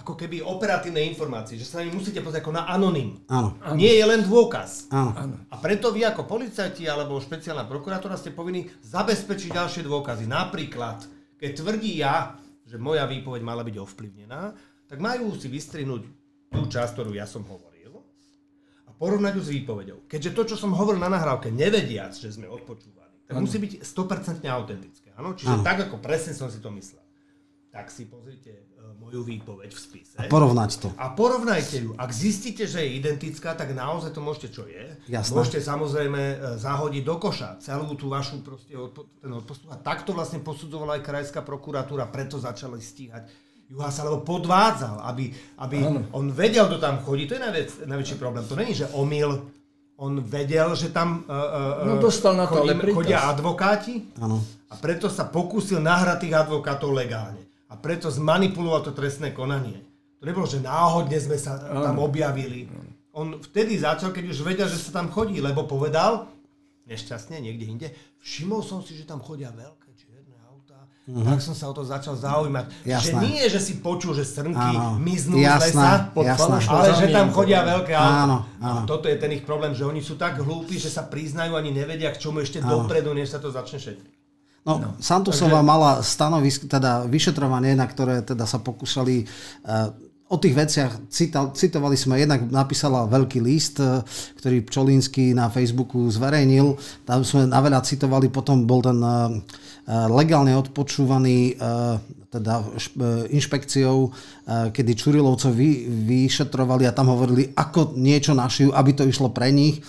ako keby operatívnej informácie, že sa na ne musíte pozrieť ako na anonym. Áno. Nie je len dôkaz. Áno. A preto vy ako policajti alebo špeciálna prokurátora ste povinní zabezpečiť ďalšie dôkazy. Napríklad, keď tvrdí ja, že moja výpoveď mala byť ovplyvnená, tak majú si vystrihnúť tú časť, ktorú ja som hovoril a porovnať ju s výpovedou. Keďže to, čo som hovoril na nahrávke, nevediac, že sme odpočúvali, tak musí byť 100% autentické. Áno? Čiže tak, ako presne som si to myslel. Tak si pozrite moju výpoveď v spise. A porovnať to. A porovnajte ju. Ak zistíte, že je identická, tak naozaj to môžete, čo je. Jasné. Môžete samozrejme zahodiť do koša celú tú vašu proste odpostup. A takto vlastne posudzovala aj krajská prokuratúra, preto začala stíhať Juhás, alebo podvádzal, aby on vedel, kto tam chodí. To je najväčší problém. To není, že omyl. On vedel, že tam dostal na to chodia advokáti. Áno. A preto sa pokúsil nahrať tých advokátov legálne. A preto zmanipuloval to trestné konanie. To nebolo, že náhodne sme sa tam objavili. On vtedy začal, keď už vedel, že sa tam chodí, lebo povedal, nešťastne, niekde inde, všimol som si, že tam chodia veľké čierne autá, tak som sa o to začal zaujímať. Jasné. Že nie, že si počul, že srnky miznú z lesa, ale že tam chodia veľké autá. Toto je ten ich problém, že oni sú tak hlúpi, že sa priznajú, ani nevedia, k čomu ešte dopredu, než sa to začne šetriť. No, Santusová mala stanovisko, teda vyšetrovanie, na ktoré teda sa pokúšali o tých veciach, citovali sme, jednak napísala veľký list, ktorý Pčolínsky na Facebooku zverejnil, tam sme na veľa citovali, potom bol ten legálne odpočúvaný teda inšpekciou, kedy Čurilovcov vyšetrovali a tam hovorili, ako niečo našijú, aby to išlo pre nich.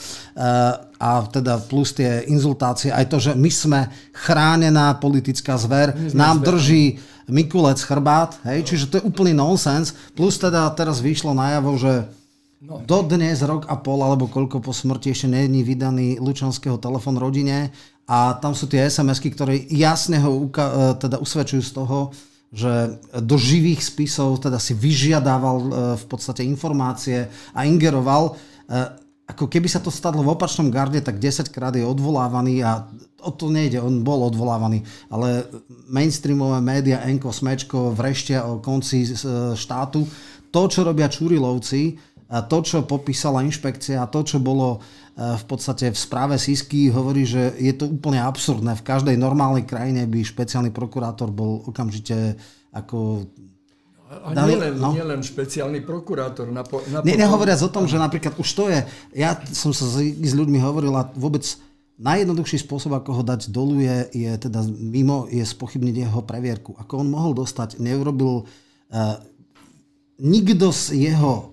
A teda plus tie inzultácie, aj to, že my sme chránená politická zver, nám drží Mikulec chrbát, hej? Čiže to je úplný nonsens. Plus teda teraz vyšlo najavo, že dodnes rok a pol, alebo koľko po smrti ešte nie je vydaný Lučanského telefón rodine a tam sú tie SMS-ky, ktoré jasne ho teda usvedčujú z toho, že do živých spisov teda si vyžiadával v podstate informácie a ingeroval. Ako keby sa to stalo v opačnom garde, tak 10-krát je odvolávaný a o to nejde, on bol odvolávaný. Ale mainstreamové média, Enko, Smečko, vreštia o konci štátu. To, čo robia Čurilovci, to, čo popísala inšpekcia, to, čo bolo v podstate v správe Sisky, hovorí, že je to úplne absurdné. V každej normálnej krajine by špeciálny prokurátor bol okamžite ako... A nielen špeciálny prokurátor. Nehovoriac o tom, že napríklad už to je, ja som sa s ľuďmi hovoril a vôbec najjednoduchší spôsob, ako ho dať dolu je teda mimo, je spochybniť jeho previerku. Ako on mohol dostať, neurobil nikto z jeho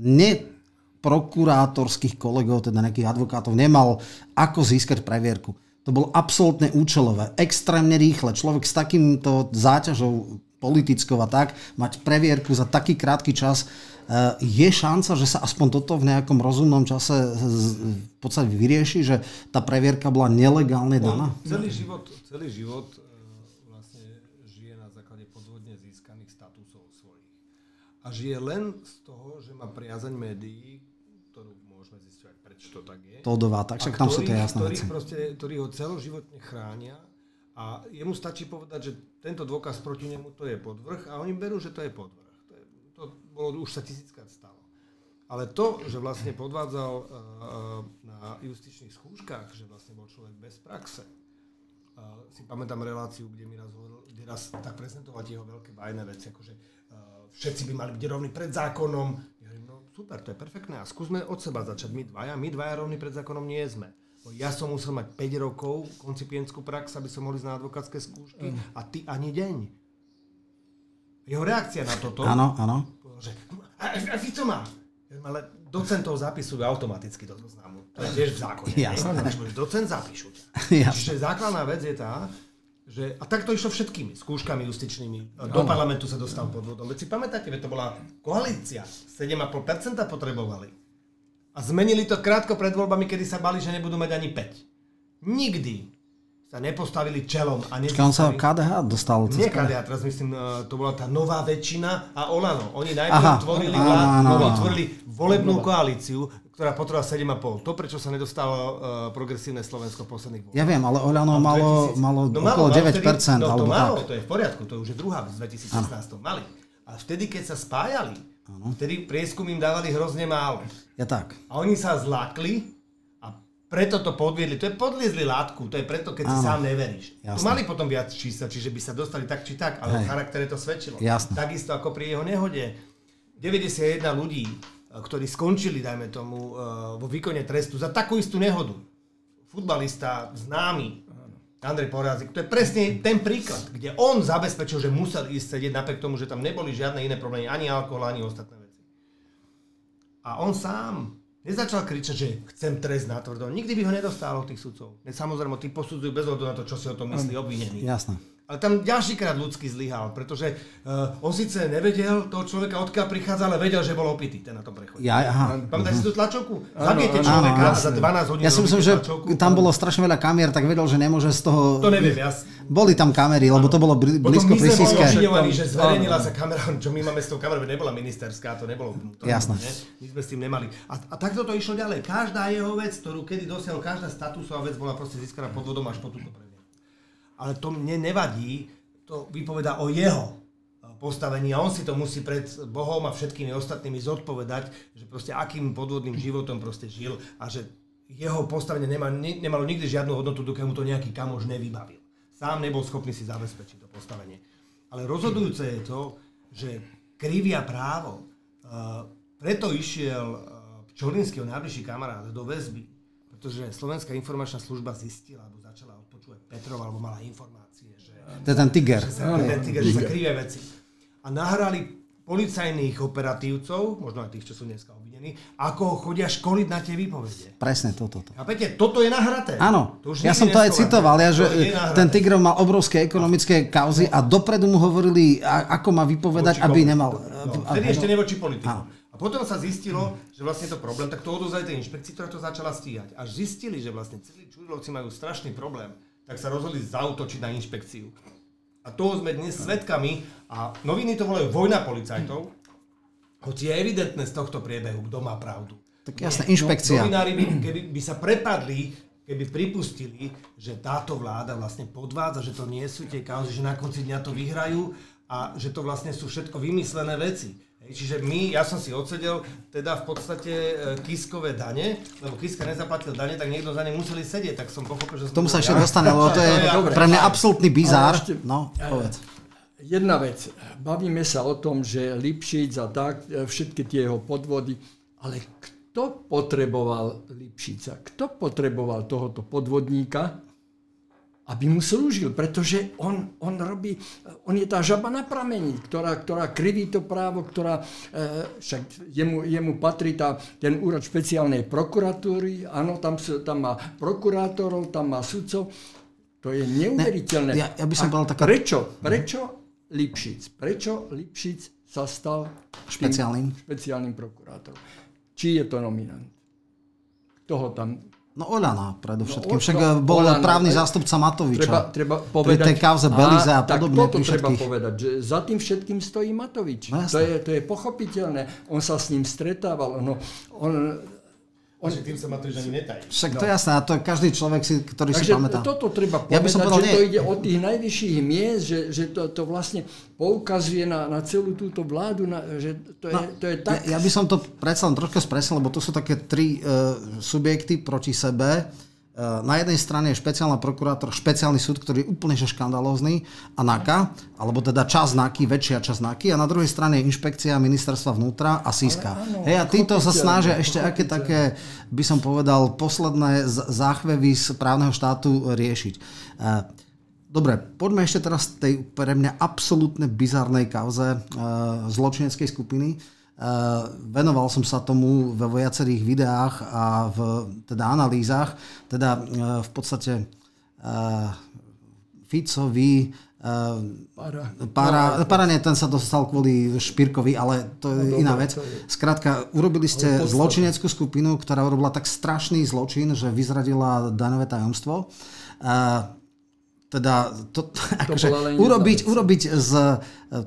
neprokurátorských kolegov, teda nejakých advokátov, nemal ako získať previerku. To bolo absolútne účelové, extrémne rýchle. Človek s takýmto záťažou politickou a tak, mať previerku za taký krátky čas, je šanca, že sa aspoň toto v nejakom rozumnom čase v podstate vyrieši, že tá previerka bola nelegálne daná? Celý život vlastne žije na základe podvodne získaných statusov svojich. A žije len z toho, že má priazeň médií, ktorú môžeme zisťovať, prečo to tak je. Tódová, tak však tam sú tie jasné veci. Ktorí ho celoživotne chránia. A jemu stačí povedať, že tento dôkaz proti nemu to je podvrh a oni berú, že to je podvrh. To bolo, už sa tisíckrát stalo. Ale to, že vlastne podvádzal na justičných skúškach, že vlastne bol človek bez praxe. Si pamätám reláciu, kde mi raz hovoril, kde raz tak prezentovať jeho veľké bajné veci, akože všetci by mali byť rovní pred zákonom. Ja hovorím, no super, to je perfektné. A skúsme od seba začať. My dvaja rovní pred zákonom nie sme. Ja som musel mať 5 rokov koncipientskú prax, aby som mohol ísť na advokátske skúšky a ty ani deň. Jeho reakcia na toto... Áno, áno. A ty to máš? Ale docentov zapisujú automaticky do zoznamu. To je tiež v zákone. Jasné. Docent zapíšu ťa. Čiže základná vec je tá, že... A tak to išlo všetkými skúškami justičnými. Do parlamentu sa dostal podvodom. Veď si pamätáte, to bola koalícia. 7,5% potrebovali. A zmenili to krátko pred voľbami, kedy sa bali, že nebudú mať ani 5. Nikdy sa nepostavili čelom. Počkaj, on sa KDH dostal. Nie KDH, teraz myslím, to bola tá nová väčšina a Olano. Oni najprv tvorili volebnú koalíciu, ktorá potrebovala 7,5. To, prečo sa nedostalo progresívne Slovensko posledných voľb. Ja viem, ale Olano malo okolo 9%. No to málo, to je v poriadku, to je už druhá v 2016. Mali. A vtedy, keď sa spájali, vtedy prieskum im dávali hrozne málo. Ja tak. A oni sa zlákli a preto to podviedli. To je podliezli látku, to je preto, keď si sám neveríš. Jasne. To mali potom viac čísla, čiže by sa dostali tak či tak, ale v charaktere to svedčilo. Jasne. Takisto ako pri jeho nehode. 91 ľudí, ktorí skončili, dajme tomu, vo výkone trestu za takú istú nehodu. Futbalista známy, Andrej Porázik, to je presne ten príklad, kde on zabezpečil, že musel ísť sedieť napriek tomu, že tam neboli žiadne iné problémy, ani alkohol, ani ostatné veci. A on sám nezačal kričať, že chcem trest natvrdo. Nikdy by ho nedostalo tých sudcov. Samozrejme, tí posudzujú bez ohľadu na to, čo si o tom myslí obvinený. Jasné. Ale tam ďalšíkrát ľudský zlyhal, pretože on síce nevedel toho človeka, odkiaľ prichádza, ale vedel, že bol opitý ten na tom prechode. Pamätáš si tú tlačovku? Zabijete človeka za 12 hodín. Ja si myslím, že tam bolo strašne veľa kamier, tak vedel, že nemôže z toho... To neviem, ja... Boli tam kamery, lebo to bolo blízko pri Kiske. Potom my sme obvinovaní, že zverejnila sa kamera, čo my máme s tou kamerou, nebola ministerská, to nebolo... Jasné. My sme s tým nemali. A takto to išlo ďalej. Každá jeho vec, ktorú kedy dosiahol, každá statusová vec bola proste získaná podvodom až po túto previeru. Ale to mne nevadí, to vypovedá o jeho postavení a on si to musí pred Bohom a všetkými ostatnými zodpovedať, že proste akým podvodným životom proste žil a že jeho postavenie nemalo nikdy žiadnu hodnotu, dokiaľ mu to nejaký kamož nevybavil. Sám nebol schopný si zabezpečiť to postavenie. Ale rozhodujúce je to, že krivia právo. Preto išiel Čolinského najbližší kamarát do väzby, pretože Slovenská informačná služba zistila, alebo začala odpočúvať Petrova, alebo mala informácie, že... To je ten tiger. Že sa krivé veci. A nahrali policajných operatívcov, možno aj tých, čo sú dneska obvinení, ako ho chodia školiť na tie výpovede. Presne toto. A Peťe, toto je nahraté. Áno, ja som to aj citoval, že ten Tigrov mal obrovské ekonomické kauzy a dopredu mu hovorili, ako má vypovedať, aby nemal... Vtedy ešte nevoči politiku. A potom sa zistilo, že vlastne to problém, tak to odozvali tej inšpekcii, ktorá to začala stíhať. Až zistili, že vlastne celí Čurilovci majú strašný problém, tak sa rozhodli zaútočiť na inšpekciu. A toho sme dnes svedkami a noviny to volajú vojna policajtov, hoci je evidentné z tohto priebehu, kto má pravdu. Tak jasná inšpekcia. Novinári by sa prepadli, keby pripustili, že táto vláda vlastne podvádza, že to nie sú tie kauzy, že na konci dňa to vyhrajú a že to vlastne sú všetko vymyslené veci. Čiže ja som si odsedel teda v podstate Kiskové dane, lebo Kiska nezaplatil dane, tak niekto za ne museli sedieť, tak som pochopil, že... K tomu sa ešte dostane, lebo to je pre mňa absolútny bizár. No, povedz. Jedna vec, bavíme sa o tom, že Lipšic a tak, všetky tie jeho podvody, ale kto potreboval Lipšica? Kto potreboval tohoto podvodníka, aby mu slúžil, pretože on je tá žaba na pramení, ktorá kriví to právo, ktorá však jemu patrí ten úrad špeciálnej prokuratúry, áno, tam má prokurátorov, tam má sudcov, to je neuveriteľné. Ja by som bol taká... Prečo Lipšic sa stal špeciálnym prokurátorom? Či je to nominant? Kto ho tam... No Oľana predovšetkým, však bol právny zástupca Matoviča. Treba povedať, pri tej kauze Belize a podobne. Tak toto treba povedať, že za tým všetkým stojí Matovič. No, to je pochopiteľné. On sa s ním stretával. Tým sa Matovič ani netají. Však to je jasné, a to je každý človek, ktorý si pamätá. Takže toto treba povedať, že to ide o tých najvyšších miest, že to vlastne poukazuje na celú túto vládu, že to je tak... Ja by som to predstavil trošku spresnil, lebo to sú také tri subjekty proti sebe, Na jednej strane je špeciálna prokurátor, špeciálny súd, ktorý je úplne škandalózny, a NAKA, alebo teda časť NAKY, väčšia časť NAKY, a na druhej strane je Inšpekcia ministerstva vnútra a Kiska. Hej, a títo sa snažia ešte aké také, by som povedal, posledné záchvevy z právneho štátu riešiť. Dobre, poďme ešte teraz tej pre mňa absolútne bizarnej kauze zločineckej skupiny. Venoval som sa tomu vo viacerých videách a v teda analýzach. Teda v podstate Ficovi Pará nie, ten sa dostal kvôli Špírkovi, ale to je iná vec. Skrátka, urobili ste zločineckú skupinu, ktorá urobila tak strašný zločin, že vyzradila daňové tajomstvo. Teda to, akože, urobiť z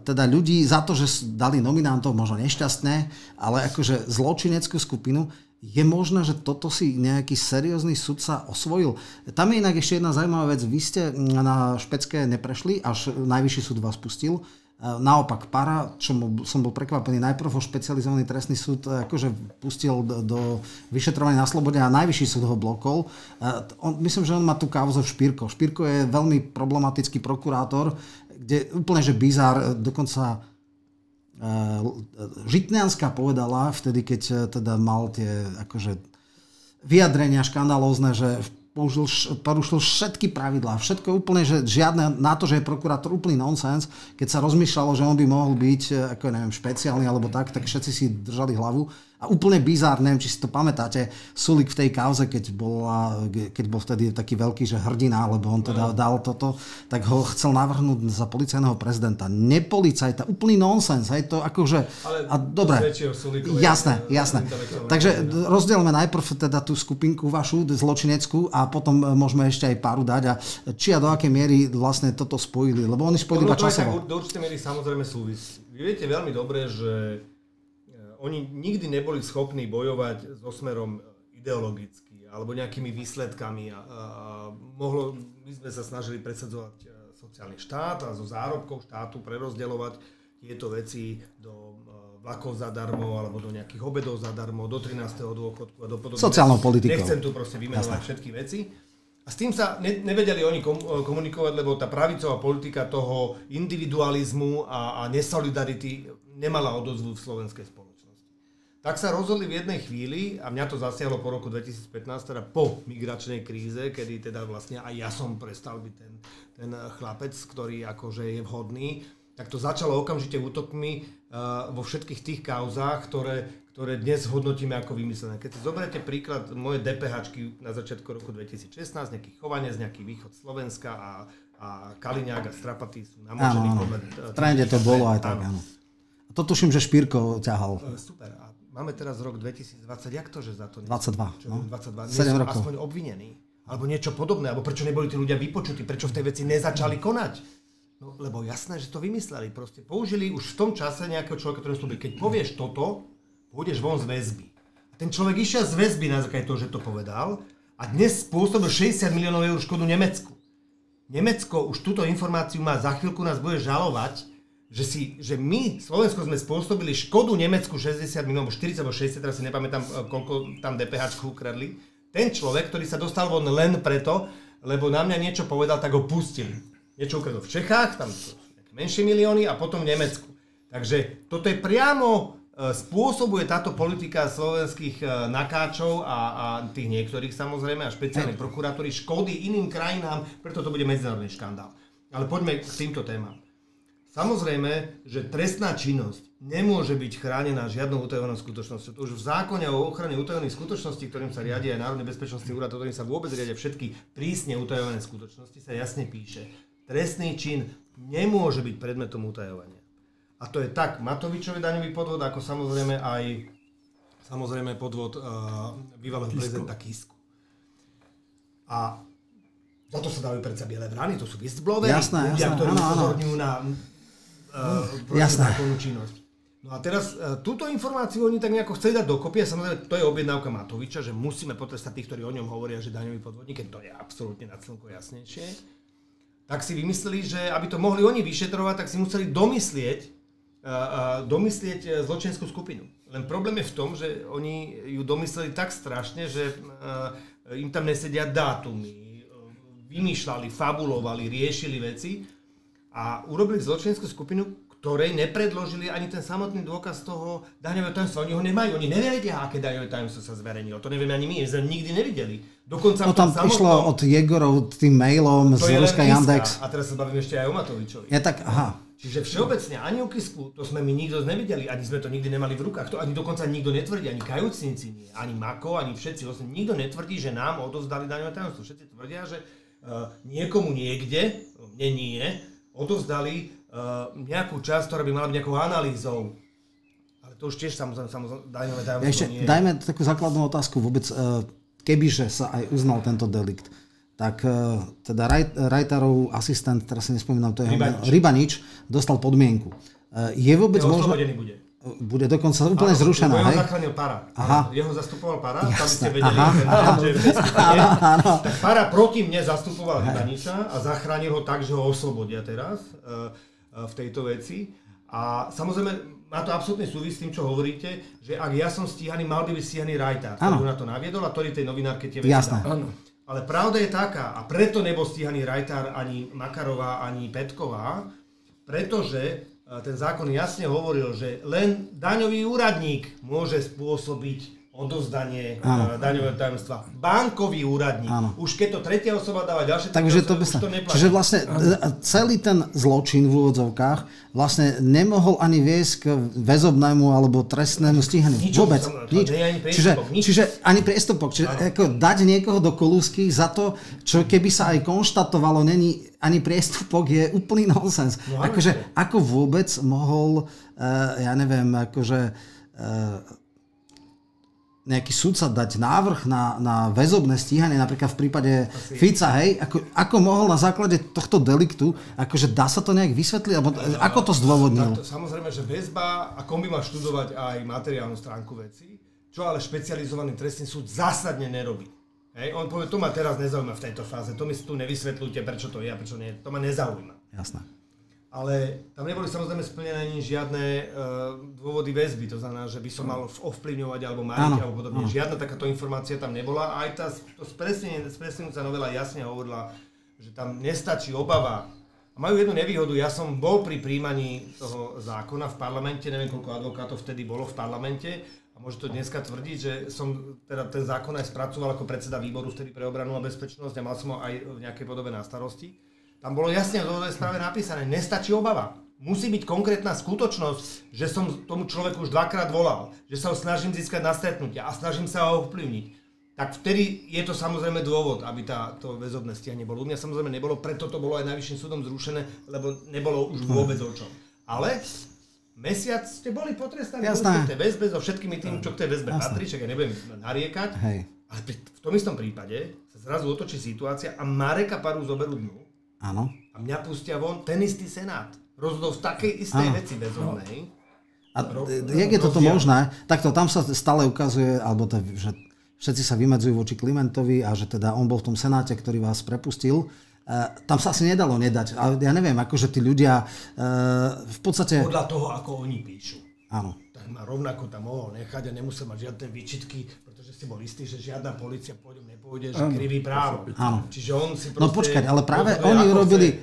teda ľudí za to, že dali nominantov možno nešťastné, ale akože zločineckú skupinu, je možné, že toto si nejaký seriózny sudca osvojil. Tam je inak ešte jedna zaujímavá vec. Vy ste na Špecke neprešli, až najvyšší súd vás pustil. Naopak Pará, čo som bol prekvapený, najprv ho špecializovaný trestný súd akože pustil do vyšetrovania na slobode a najvyšší súd ho blokol. Myslím, že on má tú kauzu Špírko. Špírko je veľmi problematický prokurátor, kde úplne že bizár, dokonca Žitňanská povedala vtedy, keď teda mal tie akože vyjadrenia škandalózne, že porušil všetky pravidlá, všetko úplne, že žiadne, na to, že je prokurátor, úplný nonsens. Keď sa rozmýšľalo, že on by mohol byť, ako neviem, špeciálny alebo tak všetci si držali hlavu. A úplne bizár, neviem, či si to pamätáte, Sulík v tej kauze, keď bol vtedy taký veľký, že hrdina, lebo on teda dal toto, tak ho chcel navrhnúť za policajného prezidenta. Nepolicajta, úplný nonsens, hej, to akože... Ale a dobre, jasné. Takže rozdielme najprv teda tú skupinku vašu, zločineckú, a potom môžeme ešte aj Paru dať, a či a do akej miery vlastne toto spojili, lebo oni spojili iba časovo. Do určitej miery samozrejme súvisí. Vy viete veľmi dobre, že oni nikdy neboli schopní bojovať so smerom ideologicky alebo nejakými výsledkami. My sme sa snažili presadzovať sociálny štát a zo zárobkov štátu prerozdeľovať tieto veci do vlakov zadarmo alebo do nejakých obedov zadarmo, do 13. dôchodku a do podobných. Sociálnou politikou. Nechcem tu proste vymenovať všetky veci. A s tým sa nevedeli oni komunikovať, lebo tá pravicová politika toho individualizmu a nesolidarity nemala odozvu v slovenskej spoločnosti. Tak sa rozhodli v jednej chvíli, a mňa to zasiahlo po roku 2015, teda po migračnej kríze, kedy teda vlastne aj ja som prestal byť ten chlapec, ktorý akože je vhodný, tak to začalo okamžite útokmi vo všetkých tých kauzách, ktoré dnes hodnotíme ako vymyslené. Keď si zoberiete príklad moje DPHčky na začiatku roku 2016, nejaký Chovanec, nejaký východ Slovenska a Kaliňák a Strapatý sú namočení. Áno. V trende to bolo aj tak, áno. To tuším, že Špírko ťahal. Super. A máme teraz rok 2020, jak to, že za to... 22. No. 22. 7 rokov. Aspoň obvinení. Alebo niečo podobné. Alebo prečo neboli tí ľudia vypočutí? Prečo v tej veci nezačali konať? No, lebo jasné, že to vymysleli. Proste použili už v tom čase nejakého človeka, ktorý slúbil, keď povieš toto, pôjdeš von z väzby. A ten človek išiel z väzby na základe toho, že to povedal, a dnes spôsobil 60 miliónov eur škodu Nemecku. Nemecko už túto informáciu má, za chvíľku nás bude žalovať, že my, Slovensko, sme spôsobili škodu Nemecku 60 miliónov, 40 alebo 60, teraz si nepamätám, koľko tam DPH-čku ukradli. Ten človek, ktorý sa dostal von len preto, lebo na mňa niečo povedal, tak ho pustili. Niečo ukradol v Čechách, tam sú menšie milióny, a potom v Nemecku. Takže toto je priamo, spôsobuje táto politika slovenských nakáčov a tých niektorých samozrejme, a špeciálnych prokurátori, škody iným krajinám, preto to bude medzinárodný škandál. Ale poďme k týmto témam. Samozrejme, že trestná činnosť nemôže byť chránená žiadnou utajenou skutočnosťou. To už v zákone o ochrane utajených skutočností, ktorým sa riadi aj Národný bezpečnostný úrad, ktorým sa vôbec riadia všetky prísne utajené skutočnosti, sa jasne píše. Trestný čin nemôže byť predmetom utajovania. A to je tak Matovičový daňový podvod, ako samozrejme aj podvod bývalého prezidenta Kisku. A za to sa dajú predsa biele vrany, to sú whistleblowery, ľudia, ktorí upozorňujú na protizákonnú činnosť. No a teraz túto informáciu oni tak nejako chceli dať dokopy, a samozrejme to je objednávka Matoviča, že musíme potrestať tých, ktorí o ňom hovoria, že daňový podvodník, keď to je absolútne nad slnko jasnejšie. Tak si vymysleli, že aby to mohli oni vyšetrovať, tak si museli domyslieť domyslieť zločinskú skupinu. Len problém je v tom, že oni ju domysleli tak strašne, že im tam nesedia dátumy, vymýšľali, fabulovali, riešili veci a urobili zločinskú skupinu, ktorej nepredložili ani ten samotný dôkaz toho daňového tajomstva. Oni ho nemajú, oni nevedia, aké daňové tajomstvo sa zverejnilo. To nevieme ani my, my sme nikdy nevideli. Dokonca no tam išlo od Jegorov tým mailom z Ruska Yandex. A teraz sa bavím ešte aj o Matovičovi. Ja tak, aha. Čiže všeobecne ani o Kisku, to sme my nikto nevideli, ani sme to nikdy nemali v rukách, to ani dokonca nikto netvrdí, ani kajúcnici nie, ani Mako, ani všetci, vlastne nikto netvrdí, že nám odovzdali daňové tajomstvo. Všetci tvrdia, že niekomu niekde, mne nie, odovzdali nejakú časť, ktorá by mala byť nejakou analýzou. Ale to už tiež samozrejme daňové tajomstvo ešte nie. Dajme takú základnú otázku vôbec, kebyže sa aj uznal tento delikt, tak teda Rajtárov asistent, teraz si nespomínam, to je Rybanič, dostal podmienku. Je vôbec možno... Bude dokonca úplne zrušená, hej? Jeho zachránil Pará. Jeho zastupoval Pará, tam ste vedeli, že tak Pará proti mne zastupoval Rybaniča a zachránil ho tak, že ho oslobodia teraz v tejto veci. A samozrejme, má to absolútne súvisť s tým, čo hovoríte, že ak ja som stíhaný, mal by byť stíhaný Rajtár, ktorý na to naviedol a ktorý tej novinárke tie veci dal. Ale pravda je taká, a preto nebol stíhaný Rajtár ani Makarová, ani Petková, pretože ten zákon jasne hovoril, že len daňový úradník môže spôsobiť odovzdanie daňového tajomstva. Bankový úradník. Áno. Už keď to tretia osoba dáva ďalšie, takže to by sa to neplatí. Čiže vlastne celý ten zločin v úvodzovkách vlastne nemohol ani viesť k väzobnému alebo trestnému stíhaniu. Vôbec. Nič. Čiže ani priestupok. Čiže ako dať niekoho do kolúsky za to, čo keby sa aj konštatovalo, není ani priestupok, je úplný nonsens. No, akože ako vôbec mohol, ja neviem, akože nejaký sudca dať návrh na väzobné stíhanie, napríklad v prípade Fica, hej, ako mohol na základe tohto deliktu, akože dá sa to nejak vysvetliť, alebo ako to zdôvodnil? Samozrejme, že väzba, a kombi má študovať aj materiálnu stránku veci, čo ale špecializovaný trestný súd zásadne nerobí. Hej, on povie, to ma teraz nezaujíma v tejto fáze, to mi si tu nevysvetľujte, prečo to je a prečo nie, to ma nezaujíma. Jasné. Ale tam neboli samozrejme splnené ani žiadne dôvody väzby, to znamená, že by som mal ovplyvňovať alebo mariť alebo podobne. Žiadna takáto informácia tam nebola. Aj tá spresnujúca novela jasne hovorila, že tam nestačí obava. A majú jednu nevýhodu. Ja som bol pri príjmaní toho zákona v parlamente, neviem koľko advokátov vtedy bolo v parlamente, a môže to dneska tvrdiť, že som teda ten zákon aj spracoval ako predseda výboru vtedy pre obranu a bezpečnosť a mal som ho aj v nejakej podobe na starosti. Tam bolo jasne v dôvodovej správe napísané, nestačí obava. Musí byť konkrétna skutočnosť, že som tomu človeku už dvakrát volal, že sa ho snažím získať na stretnutia a snažím sa ho ovplyvniť. Tak vtedy je to samozrejme dôvod, aby to väzobné stíhanie bolo. U mňa samozrejme nebolo, preto to bolo aj najvyšším súdom zrušené, lebo nebolo už vôbec o čom. Ale mesiac ste boli potrestaní v tej väzbe so všetkými tým, čo k tej väzbe patrí, ja nebudem nariekať. Hej. Ale v tom istom prípade sa zrazu otočí situácia a Mareka Paru zoberú dnu. Áno. A mňa pustia von ten istý senát. Rozhodol v takej istej veci bezovnej. A jak je toto možné? Takto tam sa stále ukazuje, alebo že všetci sa vymedzujú voči Klimentovi a že teda on bol v tom senáte, ktorý vás prepustil. Tam sa asi nedalo nedať. Ale ja neviem, akože tí ľudia v podstate... Podľa toho, ako oni píšu. Áno. Tak ma rovnako tam mohol nechať a nemusel mať žiadne výčitky, že si bol istý, že žiadna polícia pôjdem, nepôjde, že kriví právo. Áno. Čiže on si proste... No počkať, ale práve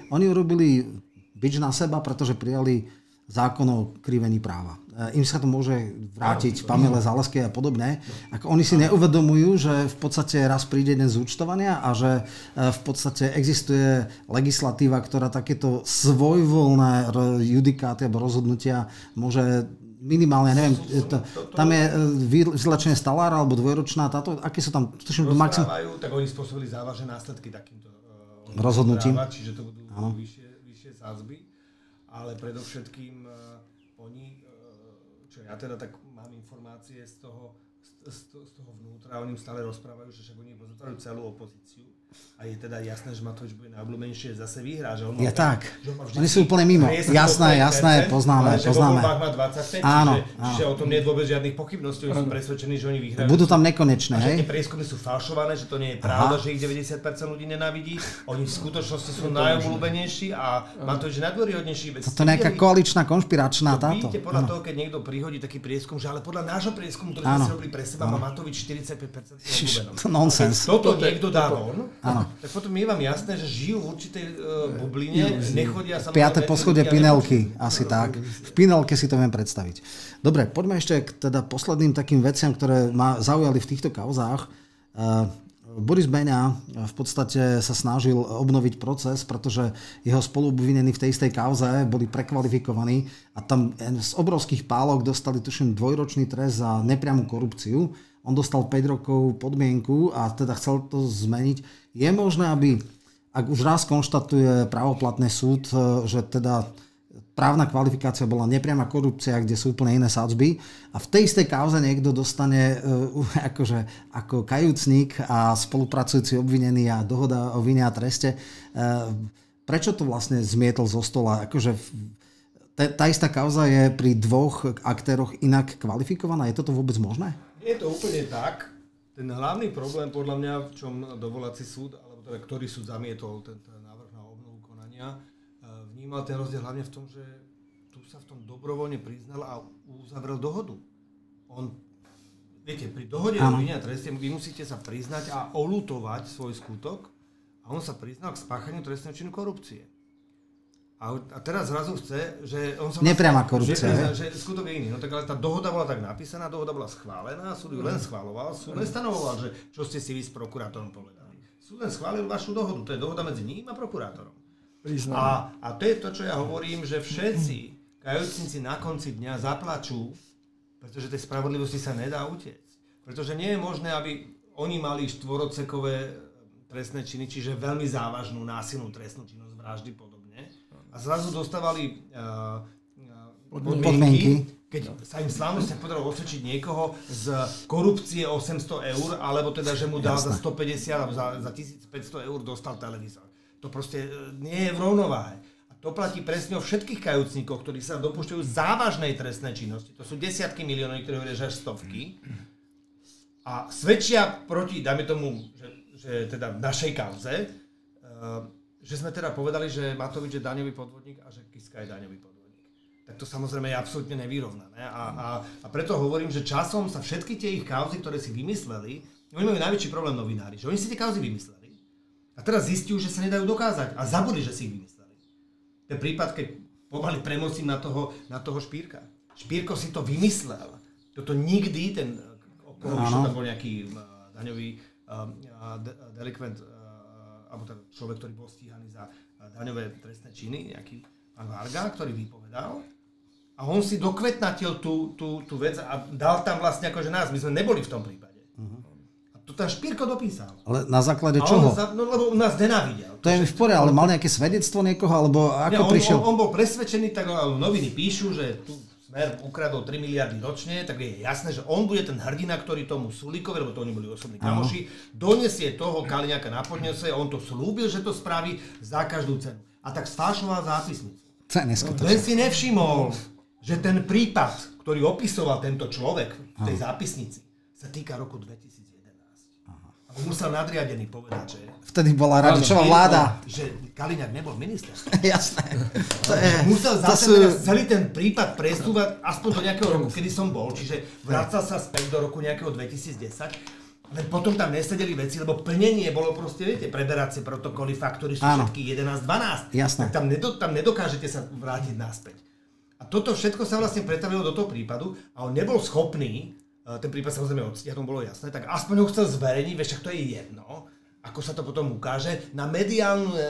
oni urobili bič na seba, pretože prijali zákon o krivení práva. Im sa to môže vrátiť Pamele Zaleskej a podobne. Ako oni si neuvedomujú, že v podstate raz príde deň zúčtovania a že v podstate existuje legislatíva, ktorá takéto svojvoľné judikáty alebo rozhodnutia môže... Minimálne, ja neviem, tam je vyzlečenie stalára alebo dvojročná, táto, aké sú tam, tuším, maximum? Rozprávajú, tak oni spôsobili závažné následky takýmto rozhodnutím. Čiže to budú vyššie sadzby, ale predovšetkým oni, čo ja teda tak mám informácie z toho z toho vnútra, oni stále rozprávajú, že však oni pozútajú celú opozíciu a je teda jasné, že Matovič bude najobľúbenejšie zase vyhrá. Že on je tak, oni sú úplne mimo. Jasné, poznáme. Čiže o tom nie je vôbec žiadnych pochybností, oni sú presvedčení, že oni vyhrajú. Budú tam nekonečné. A že tie prieskumy sú falšované, že to nie je pravda, že ich 90% ľudí nenávidí, oni v skutočnosti sú najobľúbenejší a Matovič je najdôveryhodnejší. To je nejaká koaličná, konšpiračná táto. Vidíte podľa toho, keď niekto prihodí taký prieskum, že ale podľa nášho prieskumu, ktorý sme si robili pre seba, má Matovič 45% obľúbenosť. To nonsens. Toto niekto dá von. Tak potom je vám jasné, že žijú v určitej bubline, nechodia sa. 5. poschodie Pinelky, asi tak. V Pinelke si to viem predstaviť. Dobre, poďme ešte k teda posledným takým veciam, ktoré ma zaujali v týchto kauzách. Boris Beňa v podstate sa snažil obnoviť proces, pretože jeho spoluobvinení v tej istej kauze boli prekvalifikovaní a tam z obrovských pálok dostali tuším dvojročný trest za nepriamu korupciu. On dostal 5 rokov podmienku a teda chcel to zmeniť. Je možné, aby, ak už raz konštatuje právoplatný súd, že teda právna kvalifikácia bola nepriama korupcia, kde sú úplne iné sadzby a v tej istej kauze niekto dostane akože ako kajúcník a spolupracujúci obvinený a dohoda o vine a treste. Prečo to vlastne zmietol zo stola? Akože tá istá kauza je pri dvoch aktéroch inak kvalifikovaná? Je toto vôbec možné? Je to úplne tak. Ten hlavný problém podľa mňa, v čom dovolací súd, alebo teda ktorý súd zamietol ten návrh na obnovu konania, vnímal ten rozdiel hlavne v tom, že tu sa v tom dobrovoľne priznal a uzavrel dohodu. Viete, pri dohode o vine a treste vy musíte sa priznať a oľutovať svoj skutok a on sa priznal k spáchaniu trestného činu korupcie. A teraz zrazu chce, že on sa... Nepriama korupcia, že skutok je iný. No tak ale tá dohoda bola tak napísaná, dohoda bola schválená, súd ju len schváľoval, súd nestanovoval, že čo ste si vy s prokurátorom povedali. Súd len schválil vašu dohodu, to je dohoda medzi ním a prokurátorom. A to je to, čo ja hovorím, že všetci kajúcnici na konci dňa zaplačú, pretože tej spravodlivosti sa nedá utiecť. Pretože nie je možné, aby oni mali štvorocekové trestné činy, čiže veľmi závažnú násilnú trestnú činnosť, vraždy podobne. A zrazu dostávali podmienky, keď sa im slávnostne podarilo osvedčiť niekoho z korupcie 800 €, alebo teda, že mu dal za 150 alebo za 1500 € dostal televízor. To proste nie je v rovnováhe. A to platí presne o všetkých kajúcníkoch, ktorí sa dopúšťajú závažnej trestnej činnosti. To sú desiatky miliónov, ktoré hovoria, že až stovky. A svedčia proti, dáme tomu, že teda v našej kauze, že sme teda povedali, že Matovič je daňový podvodník a že Kiska je daňový podvodník. Tak to samozrejme je absolútne nevyrovnané. A preto hovorím, že časom sa všetky tie ich kauzy, ktoré si vymysleli, oni majú najväčší problém novinári, že oni si tie kauzy vymysleli. A teraz zistiu, že sa nedajú dokázať a zabudli, že si ich vymysleli. Ten prípad, keď pomaly premocím na toho Špírka. Špírko si to vymyslel. Toto nikdy, ten okolo, tam bol nejaký daňový delikvent, alebo ten človek, ktorý bol stíhaný za daňové trestné činy, nejaký pán Varga, ktorý vypovedal. A on si dokvetnatil tú vec a dal tam vlastne akože nás. My sme neboli v tom prípade. To tam Špírko dopísal. Ale na základe čoho? Lebo on nás nenávidel. To je v poriadku, ale mal nejaké svedectvo niekoho, alebo ako prišiel? On bol presvedčený, tak noviny píšu, že tu Smer ukradol 3 miliardy ročne, tak je jasné, že on bude ten hrdina, ktorý tomu Sulíkovi, lebo to oni boli osobní kamoši, donesie toho Kaliňáka na podnesie, on to slúbil, že to spraví za každú cenu. A tak sfalšoval zápisnicu. To je neskutočné. Len si nevšimol, že ten prípad, ktorý opisoval tento človek v tej zápisnici, sa týka roku 2000. Musel nadriadený povedať, že... Vtedy bola Radičová vláda. Že Kaliňák nebol minister. Jasné. Musel celý ten prípad presúvať aspoň do nejakého roku, kedy som bol. Čiže vracal sa späť do roku nejakého 2010. Ale potom tam nesedeli veci, lebo plnenie bolo proste, viete, preberacie protokoly, faktory sú všetky 11-12. Jasné. Tam nedokážete sa vrátiť naspäť. A toto všetko sa vlastne pretavilo do toho prípadu a on nebol schopný... Ten prípad samozrejme odstíhať, tomu bolo jasné, tak aspoň ho chcel zverejniť, vieš, však to je jedno, ako sa to potom ukáže. Na mediálne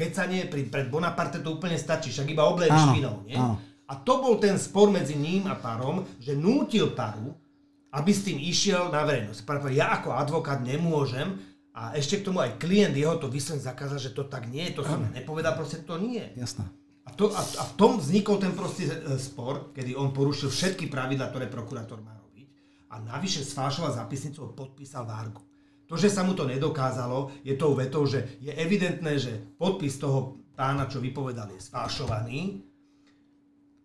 kecanie pred Bonaparte to úplne stačí, však iba oblej špinou, nie? A to bol ten spor medzi ním a Parom, že nútil Paru, aby s tým išiel na verejnosť. Pár povedal, ja ako advokát nemôžem a ešte k tomu aj klient jeho to vyslovene zakázal, že to tak nie je, to som nepovedal, proste to nie je. Jasné. A v tom vznikol ten prostý spor, kedy on porušil všetky pravidlá, ktoré prokurátor má. a navyše sfalšoval zápisnicu a podpísal Vargu. To, že sa mu to nedokázalo, je tou vetou, že je evidentné, že podpis toho pána, čo vypovedal, je sfalšovaný,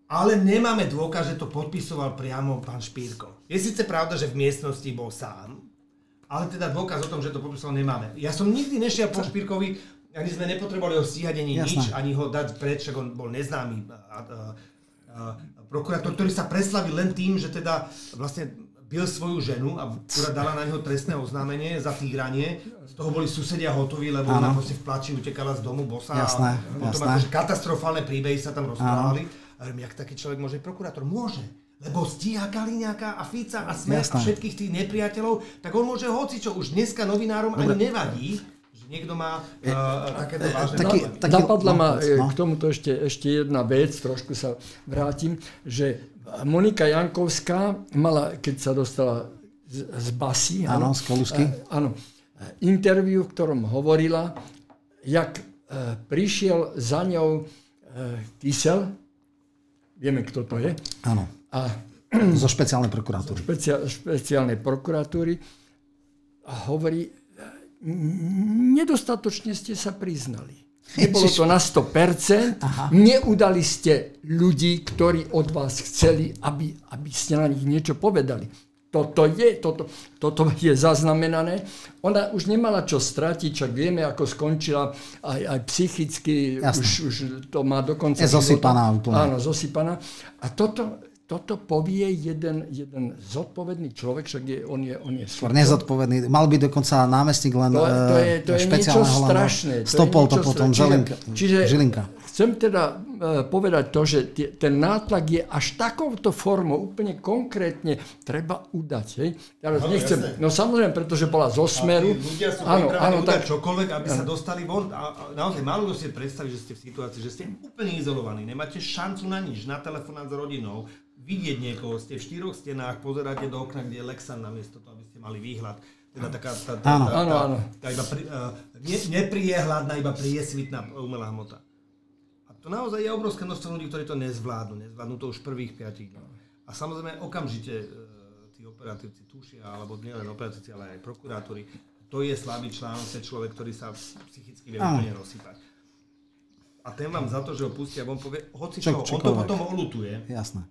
ale nemáme dôkaz, že to podpisoval priamo pán Špírko. Je síce pravda, že v miestnosti bol sám, ale teda dôkaz o tom, že to podpisoval, nemáme. Ja som nikdy nešiel po Špírkovi, ani sme nepotrebovali ho stíhať ani nič, ani ho dať preč, však on bol neznámy prokurátor, ktorý sa preslavil len tým, že teda vlastne bil svoju ženu a ktorá dala na neho trestné oznámenie za týranie. Z toho boli susedia hotoví, lebo ona proste v plači utekala z domu bosá. Jasné, a potom akože katastrofálne príbehy sa tam rozprávali. A hovorím, jak taký človek môže prokurátor? Môže, lebo stíha Kaliňáka a Fica a Smer a všetkých tých nepriateľov, tak on môže hocičo. Už dneska novinárom ani nevadí, že niekto má takéto vážne problémy. Napadla ma k tomuto ešte jedna vec, trošku sa vrátim, že Monika Jankovská mala, keď sa dostala z basy, z Kolusky, interviu, v ktorom hovorila, jak prišiel za ňou Kysel, vieme, kto to je, a zo špeciálnej prokuratúry. Špeciálnej prokuratúry a hovorí, nedostatočne ste sa priznali. Nebolo to na 100%, neudali ste ľudí, ktorí od vás chceli, aby ste na nich niečo povedali. Toto je zaznamenané. Ona už nemala čo stratiť, čo vieme, ako skončila aj psychicky, už to má dokonca... Je zosypaná. Áno, zosypaná. A toto povie jeden zodpovedný človek, však on je nezodpovedný. Mal by dokonca námestník len to je špeciálneho niečo strašné. Stopol to potom Žilinka. Čiže chcem teda povedať to, že ten nátlak je až takouto formou, úplne konkrétne treba udať. Hej? Teraz nechcem, no samozrejme, pretože bola zo Smeru. Ľudia sú pripravení udať čokoľvek, aby sa dostali von. A naozaj málo si predstaviť, že ste v situácii, že ste úplne izolovaní, nemáte šancu na nič, na telefonát s rodinou, vidieť niekoho, ste v štyroch stenách, pozeráte do okna, kde je Lexan namiesto toho, aby ste mali výhľad. Teda taká nepriehľadná, iba priesvitná umelá hmota. A to naozaj je obrovské množstvo ľudí, ktorí to nezvládnu to už prvých 5 dní. A samozrejme okamžite tí operatívci tušia, alebo nielen operatívci, ale aj prokurátori, to je slabý článok, ten človek, ktorý sa psychicky vie úplne rozsypať. A ten vám za to, že ho pustia, on povie, hoci čo, on to potom oľutuje. Jasné.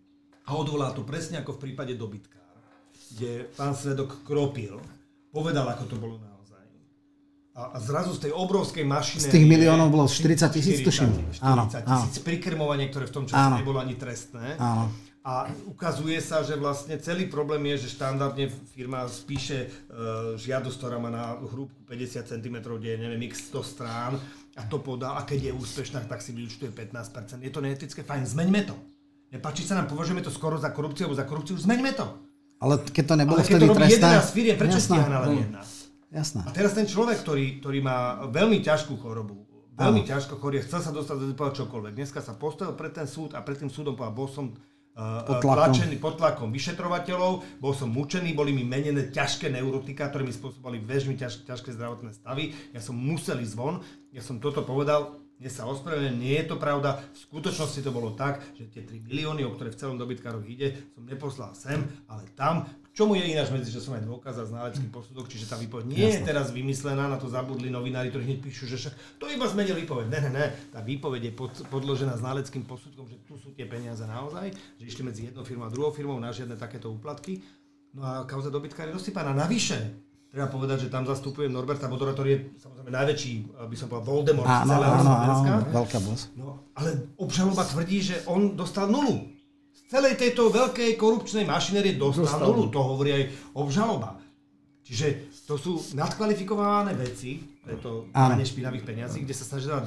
A odvolá to presne ako v prípade dobytkára, kde pán svedok Kropil povedal, ako to bolo naozaj. A zrazu z tej obrovskej mašinérie... Z tých miliónov bolo 40 000, tuším. 40 000 prikrmovanie, ktoré v tom čase nebolo ani trestné. Áno. A ukazuje sa, že vlastne celý problém je, že štandardne firma spíše žiadosť, ktorá má na hrúbku 50 cm, kde je neviem x 100 strán a to podá. A keď je úspešná, tak si vyúčtuje 15%. Je to neetické? Fajn, zmeňme to. Nepáči sa nám, považujeme to skoro za korupciu, alebo za korupciu, zmeňme to. Ale keď to nebolo vtedy trestné... 11 firiem, prečo stíhaná len 1? Jasné. A teraz ten človek, ktorý má veľmi ťažkú chorobu, veľmi ťažko chorý, chcel sa dostať, povedať čokoľvek. Dneska sa postavil pred ten súd a pred tým súdom povedal, bol som tlačený pod tlakom vyšetrovateľov, bol som mučený, boli mi menené ťažké neurotika, ktoré mi spôsobali veľmi ťažké zdravotné stavy. Ja som musel ísť von, ja som toto povedal. Dnes sa ospravedlňujem, nie je to pravda. V skutočnosti to bolo tak, že tie 3 milióny, o ktoré v celom dobytkároch ide, som neposlal sem, ale tam. Čomu je ináč medzi, že som aj dôkaz a ználecký posudok, čiže tá výpoveď nie je teraz vymyslená, na to zabudli novinári, ktorí hneď píšu, že však to iba zmenil výpoveď. Ne, tá výpoveď je podložená ználeckým posudkom, že tu sú tie peniaze naozaj, že išli medzi jednou firmou a druhou firmou na žiadne takéto úplatky. No a kauza dobytkára je rozsypaná. Navyše treba povedať, že tam zastupujem Norberta Bodora, ktorý je samozrejme najväčší, by som povedal, Voldemort z celého Slovenska. Veľká boss. No, ale obžaloba tvrdí, že on dostal nulu. Z celej tejto veľkej korupčnej mašinérie dostal nulu. To hovorí aj obžaloba. Čiže to sú nadkvalifikované veci, preto na nešpinavých peniazí, kde sa snaží dávať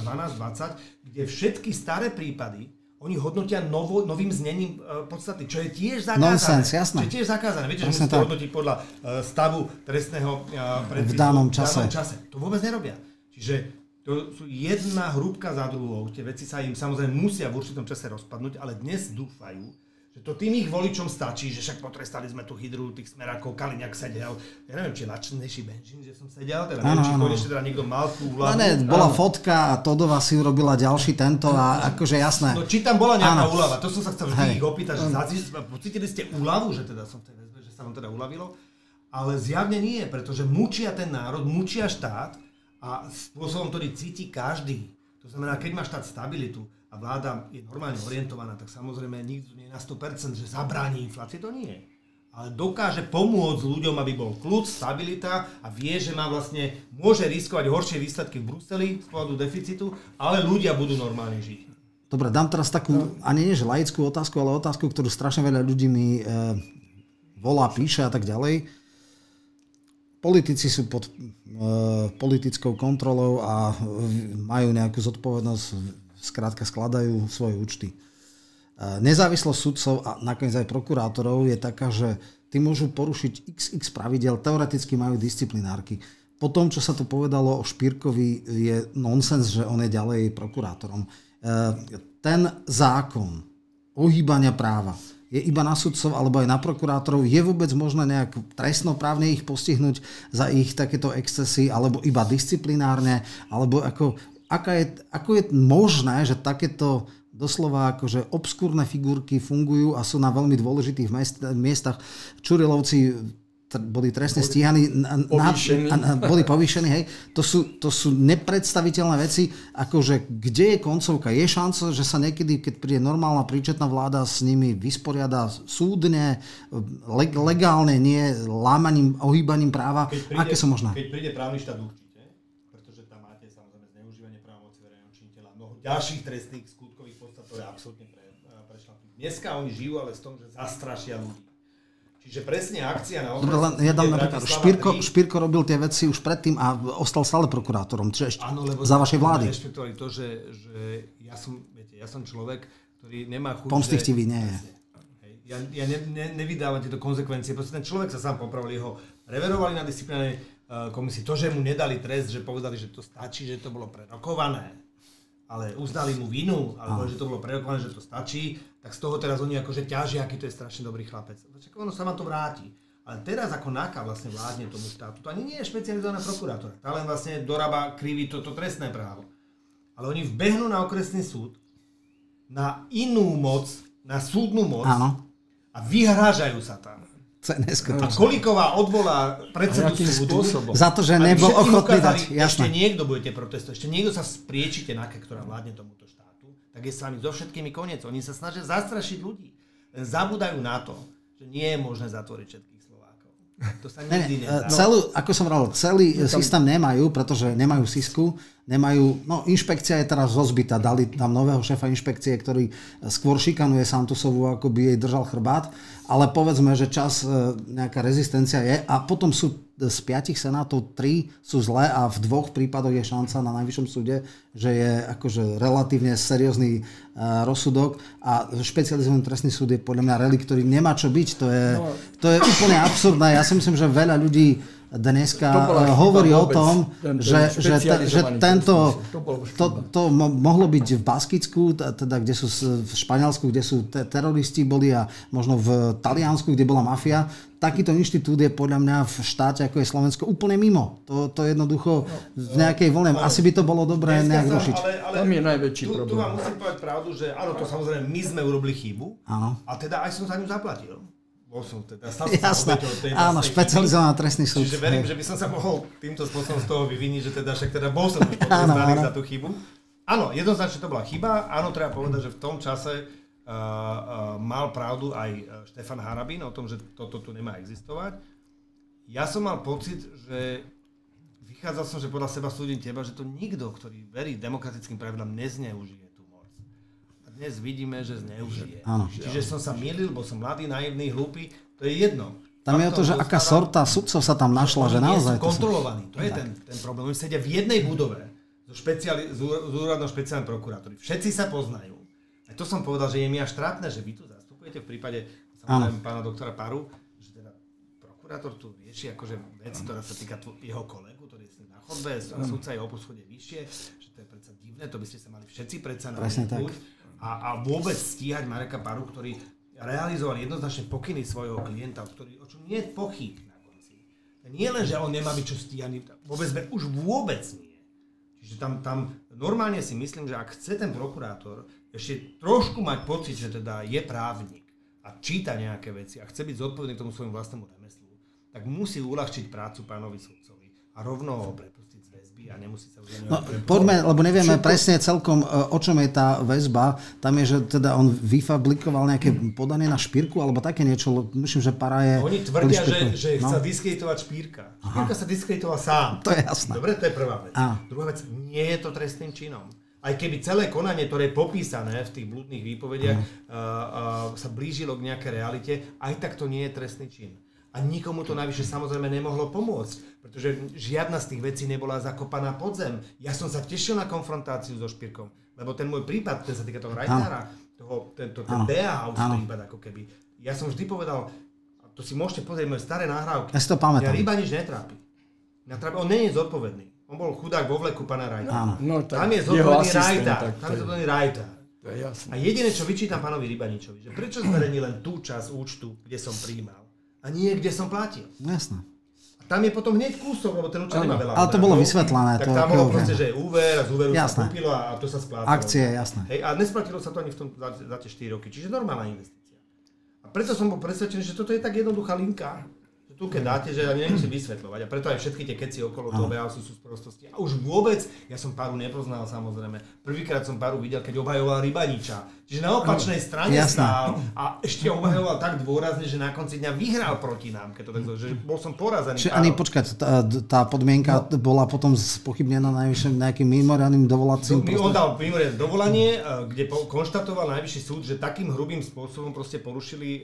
12-20, kde všetky staré prípady oni hodnotia novým znením podstaty, čo je tiež zakázané. Nonsense, jasné. Čo je tiež zakázané. Viete, že musíte hodnotiť podľa stavu trestného predpisu v danom čase. To vôbec nerobia. Čiže to sú jedna hrúbka za druhou. Tie veci sa im samozrejme musia v určitom čase rozpadnúť, ale dnes dúfajú, že to tým ich voličom stačí, že však potrestali sme tú hydru, tých Smerákov, Kaliňák sedel. Ja neviem, či je lačnejší Benžín, že som sedel, teda neviem, či konečne teda niekto mal tú úľavu. Bola fotka a Todová si urobila ďalší tento a akože jasné. No či tam bola nejaká úľava, to som sa chcel vždy ich opýtať, že pocítili ste úľavu, že teda som v tej väzbe, že sa vám teda uľavilo. Ale zjavne nie, pretože mučia ten národ, mučia štát a spôsobom, ktorý cíti každý. To znamená, keď má štát stabilitu a vláda je normálne orientovaná, tak samozrejme nikto nie na 100%, že zabráni inflácii, to nie. Ale dokáže pomôcť ľuďom, aby bol kľud, stabilita a vie, že má vlastne, môže riskovať horšie výsledky v Bruseli z pohľadu deficitu, ale ľudia budú normálne žiť. Dobre, dám teraz takú, ani nie že laickú otázku, ale otázku, ktorú strašne veľa ľudí mi volá, píše a tak ďalej. Politici sú pod politickou kontrolou a majú nejakú zodpovednosť, skrátka skladajú svoje účty. Nezávislosť sudcov a nakoniec aj prokurátorov je taká, že tí môžu porušiť xx pravidel, teoreticky majú disciplinárky. Po tom, čo sa tu povedalo o Špírkovi, je nonsens, že on je ďalej prokurátorom. Ten zákon ohýbania práva je iba na sudcov alebo aj na prokurátorov, je vôbec možné nejak trestnoprávne ich postihnúť za ich takéto excesy alebo iba disciplinárne, alebo ako je možné, že takéto doslova akože obskúrne figurky fungujú a sú na veľmi dôležitých miestach. Čurilovci boli trestne stíhaní, boli povýšení, hej. To sú nepredstaviteľné veci, akože kde je koncovka? Je šanca, že sa niekedy, keď príde normálna príčetná vláda, s nimi vysporiada súdne, legálne, nie lámaním, ohýbaním práva? Aké sú možné? Keď príde právny štát určite, pretože tam máte samozrejme zneužívanie právomoci verejného činiteľa, mnoho ďalších trestných skutkových podstat, ktoré absolútne prešľapí. Dneska oni žijú ale s tom, že zastrašia ľudí. Čiže presne akcia na okres. Ja dám napríklad, Špírko robil tie veci už predtým a ostal stále prokurátorom. Čiže ešte za vašej vlády. Áno, lebo to, že ja som človek, ktorý nemá chuť... Pomstichtivý nie je. Ja nevydávam tieto konsekvencie. Proste ten človek sa sám popravil, ho preverovali na disciplinárnej komisii. To, že mu nedali trest, že povedali, že to stačí, že to bolo prerokované, ale uznali mu vinu, alebo že to bolo prerokované, že to stačí, tak z toho teraz oni akože ťažia, aký to je strašne dobrý chlapec. Ono sa vám to vráti. Ale teraz ako NAKA vlastne vládne tomu štátu, to ani nie je špecializovaná prokurátora. Tá len vlastne dorába, kriví toto trestné právo. Ale oni vbehnú na okresný súd, na inú moc, na súdnu moc, áno, a vyhrážajú sa tam. A Kolíková odvolá predsedu súdu za to, že nebol ochotný dať. Ešte niekto budete protestovať, ešte niekto sa spriečite NAKA, ktorá vládne tomuto štátu, tak je s vami so všetkými koniec. Oni sa snažia zastrašiť ľudí. Len zabúdajú na to, že nie je možné zatvoriť všetkých Slovákov. To sa nikdy nedá. Celý systém nemajú, pretože nemajú SIS-ku, nemajú, inšpekcia je teraz rozbitá, dali tam nového šéfa inšpekcie, ktorý skôr šikanuje Santusovú, ako by jej držal chrbát, ale povedzme, že čas, nejaká rezistencia je a potom sú z 5 senátov 3 sú zlé a v 2 prípadoch je šanca na najvyššom súde, že je akože relatívne seriózny rozsudok a špecializovaný trestný súd je podľa mňa relikt, ktorý nemá čo byť, to je úplne absurdné. Ja si myslím, že veľa ľudí dneska hovorí o tom, že tento to mohlo byť v Baskicku, teda kde sú v Španielsku, kde sú teroristi boli a možno v Taliansku, kde bola mafia. Takýto inštitút je podľa mňa v štáte, ako je Slovensko, úplne mimo. To jednoducho v nejakej voľne. Asi by to bolo dobré nejak rušiť. Tam je najväčší problém. Tu vám musím povedať pravdu, že áno, to samozrejme my sme urobili chybu, áno, a teda aj som za ňu zaplatil. Jasné, áno, špecializovaný trestný súd. Čiže verím, že by som sa mohol týmto spôsobom z toho vyviniť, že teda však teda bol som už potrestaný za tú chybu. Áno, jednoznačne to bola chyba. Áno, treba povedať, že v tom čase mal pravdu aj Štefan Harabín o tom, že toto tu nemá existovať. Ja som mal pocit, že vychádzal som, že podľa seba súdim teba, že to nikto, ktorý verí demokratickým pravidlám, nezneužije. Dnes vidíme, že zneužije. Čiže som sa mýlil, bo som mladý, naivný, hlúpy, to je jedno. Tam je o to, že aká sorta sudcov sa tam našla, že naozaj... kontrolovaní, to je ten problém. Oni sedia v jednej budove s úradnou špeciálnym prokurátorom. Všetci sa poznajú. A to som povedal, že je mi až trápne, že vy tu zastupujete v prípade pána doktora Paru, že teda prokurátor tu rieši akože vec, ktorá sa týka jeho kolegu, ktorý je s ním na chodbe, sudca je o poschodie vyššie, že to je predsa divné, to by ste sa mali všetci predsa navýšť. A vôbec stíhať Mareka Paru, ktorý realizoval jednoznačne pokyny svojho klienta, o čom nie je pochýb na konci. Nie len, že on nemá byť čo stíhaný, už vôbec nie. Čiže tam normálne si myslím, že ak chce ten prokurátor ešte trošku mať pocit, že teda je právnik a a číta nejaké veci a chce byť zodpovedný k tomu svojmu vlastnému remeslu, tak musí uľahčiť prácu pánovi sudcovi a rovno ho prepustiť z väzby a nemusí sa už... No, poďme, lebo nevieme presne celkom, o čom je tá väzba. Tam je, že teda on vyfabrikoval nejaké podanie na Špírku alebo také niečo. Myslím, že Pará je... Oni tvrdia, že chce diskreditovať Špírka. Špírka sa diskreditoval sám. To je jasné. Dobre, to je prvá vec. A. Druhá vec, nie je to trestným činom. Aj keby celé konanie, ktoré je popísané v tých blúdnych výpovediach, sa blížilo k nejakej realite, aj tak to nie je trestný čin. A nikomu to navyše samozrejme nemohlo pomôcť, pretože žiadna z tých vecí nebola zakopaná pod zem. Ja som sa tešil na konfrontáciu so Špírkom, lebo ten môj prípad, ten sa týka toho Rajtára, ten DA už prípad ako keby. Ja som vždy povedal, a to si môžete pozrieť moje staré nahrávky, ja ryba nič netrápi. On nie je zodpovedný. On bol chudák vo vleku pana Rajtára. Tam je zodpovedný Rajtár. A jediné, čo vyčítam pánovi Rybaničovi, že prečo zverejní len tú časť účtu, kde som prijímal a nie kde som platil. Jasné. A tam je potom hneď kúsok, lebo ten účet nemá veľa. Ale to bolo vysvetlené. Tak tam bolo proste, že úver a z úveru sa kúpilo a to sa splátilo. Akcie, jasné. Hej, a nesplatilo sa to ani v tom za tie 4 roky. Čiže normálna investícia. A preto som bol presvedčený, že toto je tak jednoduchá linka. Tu keď dáte, že ja nemusím vysvetľovať. A preto aj všetky tie keci okolo toho BAOSu sú sprostosti. A už vôbec, ja som Paru nepoznal samozrejme. Prvýkrát som Paru videl, keď obhajoval Rybaniča. Čiže na opačnej strane stál a ešte obhajoval tak dôrazne, že na konci dňa vyhral proti nám. Keď to tak zlo, že bol som porazený. Čiže ani počkať, tá podmienka bola potom spochybnená najvyšším nejakým mimoriadnym dovolacím. On dal mimoriadne dovolanie, kde konštatoval najvyšší súd, že takým hrubým spôsobom proste porušili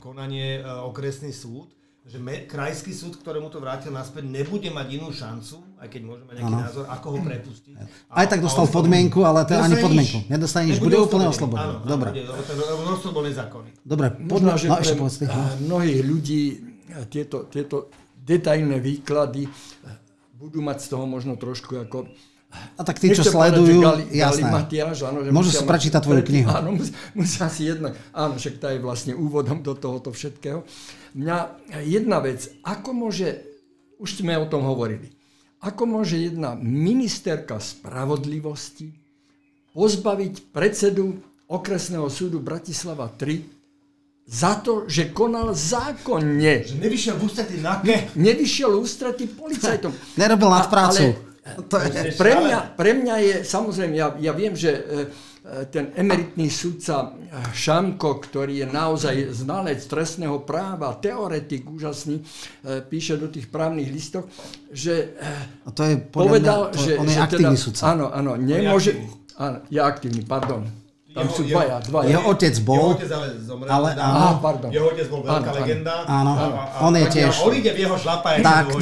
konanie okresný súd, že krajský súd, ktorému to vrátil naspäť, nebude mať inú šancu, aj keď môže mať nejaký názor, ako ho prepustiť. Aj tak dostal podmienku, ale to ani podmienku. Nedostane nič, bude úplne oslobodený. Dobre. Rozsud bol nezákonný. Dobre, podľa mnohých ľudí tieto detailné výklady budú mať z toho možno trošku ako... A tak tí, čo sledujú, jasné. Môžu si prečítať tvoju knihu. Áno, musia si jednak... Áno, však tá je vlastne úvodom do tohoto všetkého. Mňa jedna vec, ako môže... Už sme o tom hovorili. Ako môže jedna ministerka spravodlivosti pozbaviť predsedu okresného súdu Bratislava 3 za to, že konal zákonne. Že nevyšiel v ústrety NAKE. Nevyšiel v ústrety policajtom. Nerobil nadprácu. Pre mňa je, samozrejme, ja viem, že ten emeritný sudca Šamko, ktorý je naozaj znalec trestného práva, teoretik úžasný, píše do tých právnych listov, že to je povedal, že... On je aktívny sudca. Áno, nemôže... Je aktívny, pardon. Tam sú dvaja. Jeho otec bol... Jeho otec bol veľká legenda. Áno, on je tiež... On ide v jeho šlapa. Tak.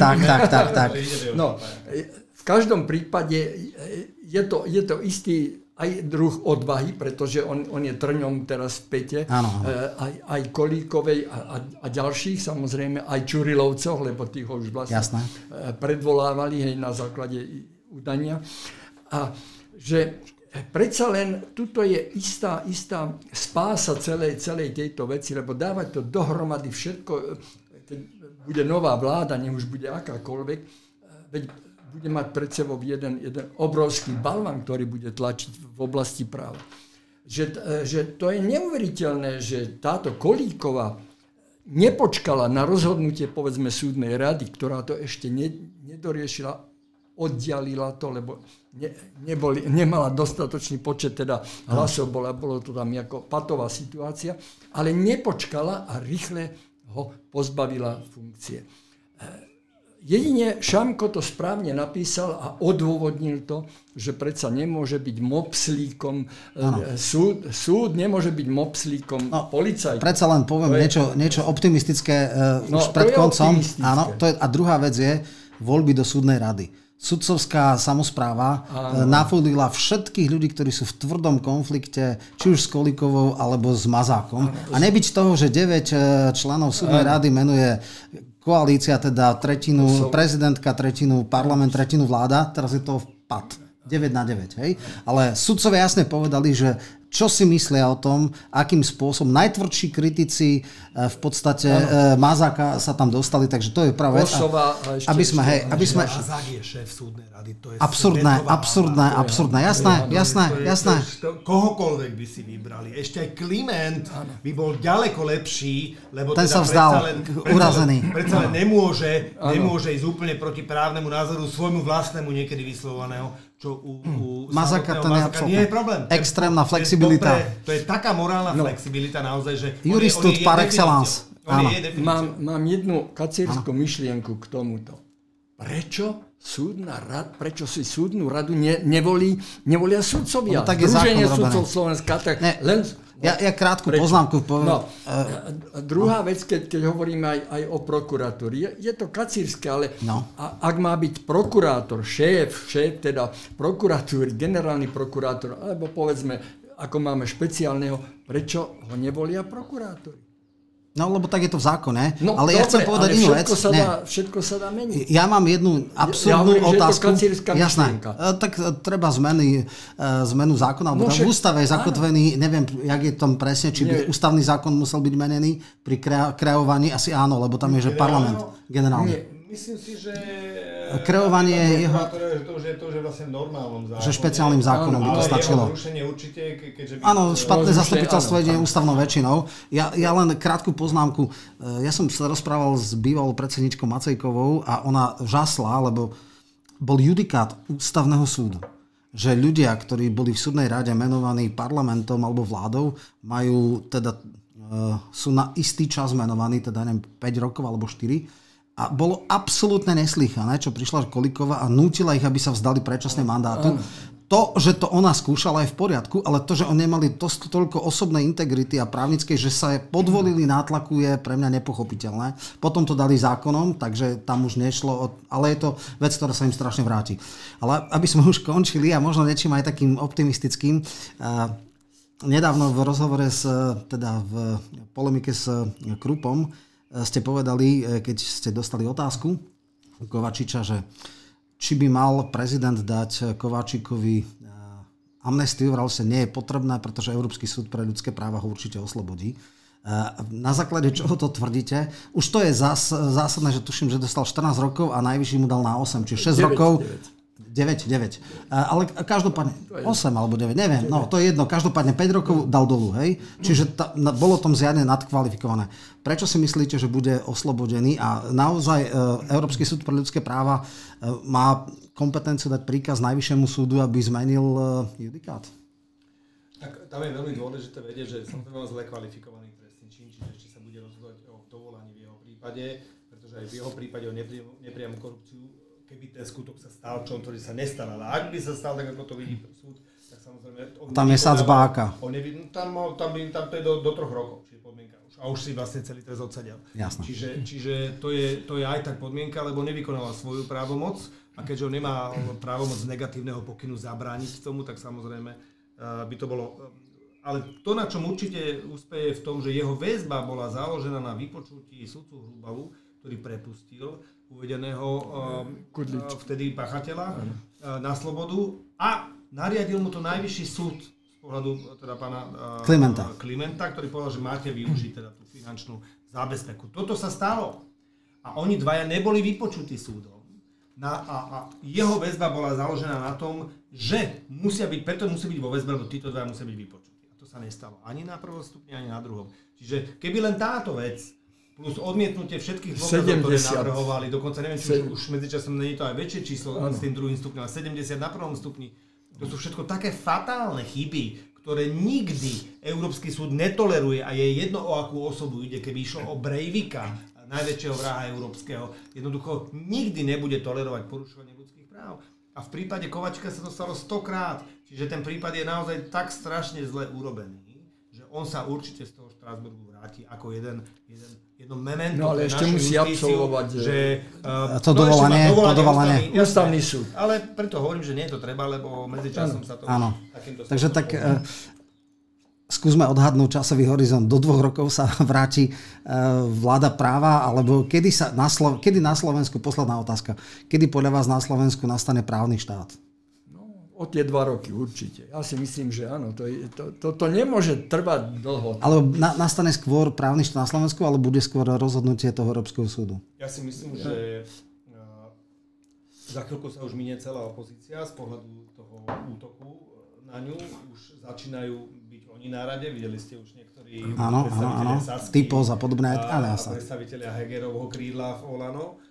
No... V každom prípade je to istý aj druh odvahy, pretože on je trňom teraz v pete, aj Kolíkovej a ďalších, samozrejme aj Čurilovcov, lebo tých ho už vlastne predvolávali na základe udania. A že predsa len tuto je istá spása celej tejto veci, lebo dávať to dohromady všetko, keď bude nová vláda, nech už bude akákoľvek, veď bude mať pred sebou jeden obrovský balvan, ktorý bude tlačiť v oblasti práva. Že to je neuveriteľné, že táto Kolíková nepočkala na rozhodnutie, povedzme, súdnej rady, ktorá to ešte nedoriešila, oddialila to, lebo nemala dostatočný počet teda hlasov, bolo to tam ako patová situácia, ale nepočkala a rýchle ho pozbavila funkcie. Jedine Šamko to správne napísal a odôvodnil to, že predsa nemôže byť mopslíkom súd nemôže byť mopslíkom policajt. Predsa len poviem niečo optimistické už pred koncom. Áno, a druhá vec je voľby do súdnej rady. Sudcovská samospráva nafúdila všetkých ľudí, ktorí sú v tvrdom konflikte, či už s Kolíkovou, alebo s Mazákom. A nebyť toho, že 9 členov súdnej rady menuje koalícia, teda tretinu prezidentka, tretinu parlament, tretinu vláda, teraz je to vpad. 9-9, hej? Ale sudcovia jasne povedali, že čo si myslia o tom, akým spôsobom najtvrdší kritici v podstate Mazáka sa tam dostali, takže to je práve aby sme Mazák je šéf súdnej rady, to je absurdné. Jasné. Kohokoľvek by si vybrali, ešte aj Kliment by bol ďaleko lepší, lebo ten sa vzdal, urazený. Predsa len nemôže ísť úplne proti právnemu názoru svojmu vlastnému niekedy vyslovovaného. Čo u Mazáka to nie je problém. Extrémna flexibilita. To je taká morálna flexibilita naozaj, že... Juristut par excellence. Mám jednu kacierskú myšlienku k tomuto. Prečo si súdnu radu nevolia sudcovia? Združenie sudcov Slovenska. Tak len... Ja krátku poznámku poviem. Druhá vec, keď hovoríme aj o prokuratúre, je to kacírske, ale ak má byť prokurátor, šéf teda prokuratúry, generálny prokurátor, alebo povedzme, ako máme špeciálneho, prečo ho nevolia prokurátori? No, lebo tak je to v zákone, ale ja chcem povedať inú vec. Všetko sa dá meniť. Ja mám jednu absurdnú otázku. Jasné, tak treba zmenu zákona, alebo tam v ústave je zakotvený, neviem, jak je tam presne, či by ústavný zákon musel byť menený pri kreovaní, asi áno, lebo tam je, že parlament generálny. Myslím si, že kreovanie jeho... To už je vlastne normálnom zákonu. Že špeciálnym zákonom by to stačilo. Ale jeho rušenie určite, keďže... Áno, špatné zastupiteľstvo je ústavnou väčšinou. Ja len krátku poznámku. Ja som sa rozprával s bývalou predsedničkou Macejkovou a ona žasla, lebo bol judikát ústavného súdu, že ľudia, ktorí boli v súdnej rade menovaní parlamentom alebo vládou, majú teda... sú na istý čas menovaní, teda neviem, 5 rokov alebo 4. A bolo absolútne neslýchané, čo prišla Kolíková a nútila ich, aby sa vzdali predčasné mandátu. To, že to ona skúšala, je v poriadku, ale to, že oni nemali toľko osobnej integrity a právnickej, že sa podvolili nátlaku, je pre mňa nepochopiteľné. Potom to dali zákonom, takže tam už nešlo, ale je to vec, ktorá sa im strašne vráti. Ale aby sme už končili a možno niečím aj takým optimistickým, nedávno v rozhovore v polemike s Krupom, ste povedali, keď ste dostali otázku Kovačiča, že či by mal prezident dať Kovačikovi amnestiu, vraj sa nie je potrebné, pretože Európsky súd pre ľudské práva ho určite oslobodí. Na základe čoho to tvrdíte? Už to je zásadné, že tuším, že dostal 14 rokov a najvyšší mu dal na 8, čiže 6 rokov. 9. Ale každopádne 8 alebo 9, neviem, no to je jedno, každopádne 5 rokov dal dolu, hej? Čiže bolo tom zjavne nadkvalifikované. Prečo si myslíte, že bude oslobodený? A naozaj Európsky súd pre ľudské práva má kompetenciu dať príkaz najvyššiemu súdu, aby zmenil judikát? Tak tam je veľmi dôležité vedieť, že som to zle kvalifikovaný trestný čin, čiže ešte sa bude rozhodovať o dovolaní v jeho prípade, pretože aj v jeho prípade o nepriamu korupciu, keby ten skutok sa stal, čo on tvrdí, sa nestal. Ale ak by sa stal, tak ako to vidí súd, tak samozrejme... Tam je sadzbáka. Tam to je do 3 rokov, čiže podmienka. A už si vlastne celý trest odsadial. Čiže to je aj tak podmienka, lebo nevykonala svoju právomoc. A keďže on nemá právomoc negatívneho pokynu zabrániť tomu, tak samozrejme by to bolo... Ale to, na čom určite úspeje, je v tom, že jeho väzba bola založená na vypočutí sudcu Hrubavu, ktorý prepustil uvedeného vtedy páchateľa na slobodu a nariadil mu to najvyšší súd z pohľadu teda pána Klimenta, ktorý povedal, že máte využiť teda tú finančnú zábezpeku. Toto sa stalo a oni dvaja neboli vypočutí súdom a jeho väzba bola založená na tom, že preto musí byť vo väzbe, lebo títo dvaja musia byť vypočutí. A to sa nestalo ani na prvom stupni, ani na druhom. Čiže keby len táto vec plus odmietnutie všetkých dôkazov, ktoré navrhovali. Dokonca neviem, či už medzičasom nie je to aj väčšie číslo s tým druhým stupňom, ale 70 na prvom stupni. To sú všetko také fatálne chyby, ktoré nikdy Európsky súd netoleruje a je jedno, o akú osobu ide, keby išlo o Breivika, najväčšieho vraha európskeho. Jednoducho nikdy nebude tolerovať porušovanie ľudských práv. A v prípade Kovačka sa to stalo 100-krát. Čiže ten prípad je naozaj tak strašne zle urobený, že on sa určite z toho Štrasburgu vráti ako jedno memento. No ale ešte musí absolvovať to dovolanie. Ústavný súd. Ale preto hovorím, že nie je to treba, lebo medzičasom sa to... Áno. Takže tak skúsme odhadnúť časový horizont. Do 2 rokov sa vráti vláda práva, alebo kedy na Slovensku, posledná otázka, kedy podľa vás na Slovensku nastane právny štát? O tie 2 roky určite. Ja si myslím, že áno, to nemôže trvať dlho. Ale nastane skôr právny štát na Slovensku, ale bude skôr rozhodnutie toho Európskeho súdu? Ja si myslím, že za chvíľku sa už minie celá opozícia z pohľadu toho útoku na ňu. Už začínajú byť oni na rade, videli ste už niektorí predstavitelia Sasky a predstavitelia Hegerovho krídla v Olano.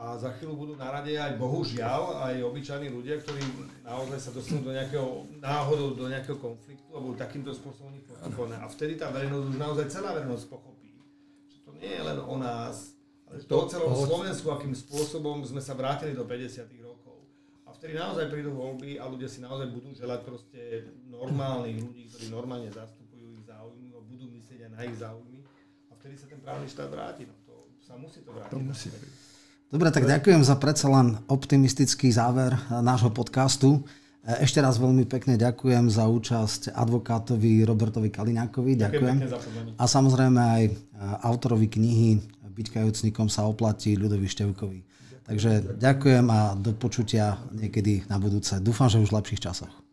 A za chvíľu budú na rade aj bohužiaľ, aj obyčajní ľudia, ktorí naozaj sa dostanú do nejakého náhodou, do nejakého konfliktu a budú takýmto spôsobom postupované. A vtedy tá verejnosť už naozaj celá verejnosť pochopí, že to nie je len o nás, ale to o celom Slovensku, akým spôsobom sme sa vrátili do 50. rokov. A vtedy naozaj prídu voľby a ľudia si naozaj budú želať proste normálnych ľudí, ktorí normálne zastupujú ich záujmy a budú myslieť aj na ich záujmy. A vtedy sa ten právny štát vráti. No to sa musí to vrátiť. To musí. Dobre, tak ďakujem za predsa len optimistický záver nášho podcastu. Ešte raz veľmi pekne ďakujem za účasť advokátovi Robertovi Kaliňákovi. Ďakujem. A samozrejme aj autorovi knihy Bytkajúcnikom sa oplatí Ľudovi Števkovi. Takže ďakujem a do počutia niekedy na budúce. Dúfam, že už v lepších časoch.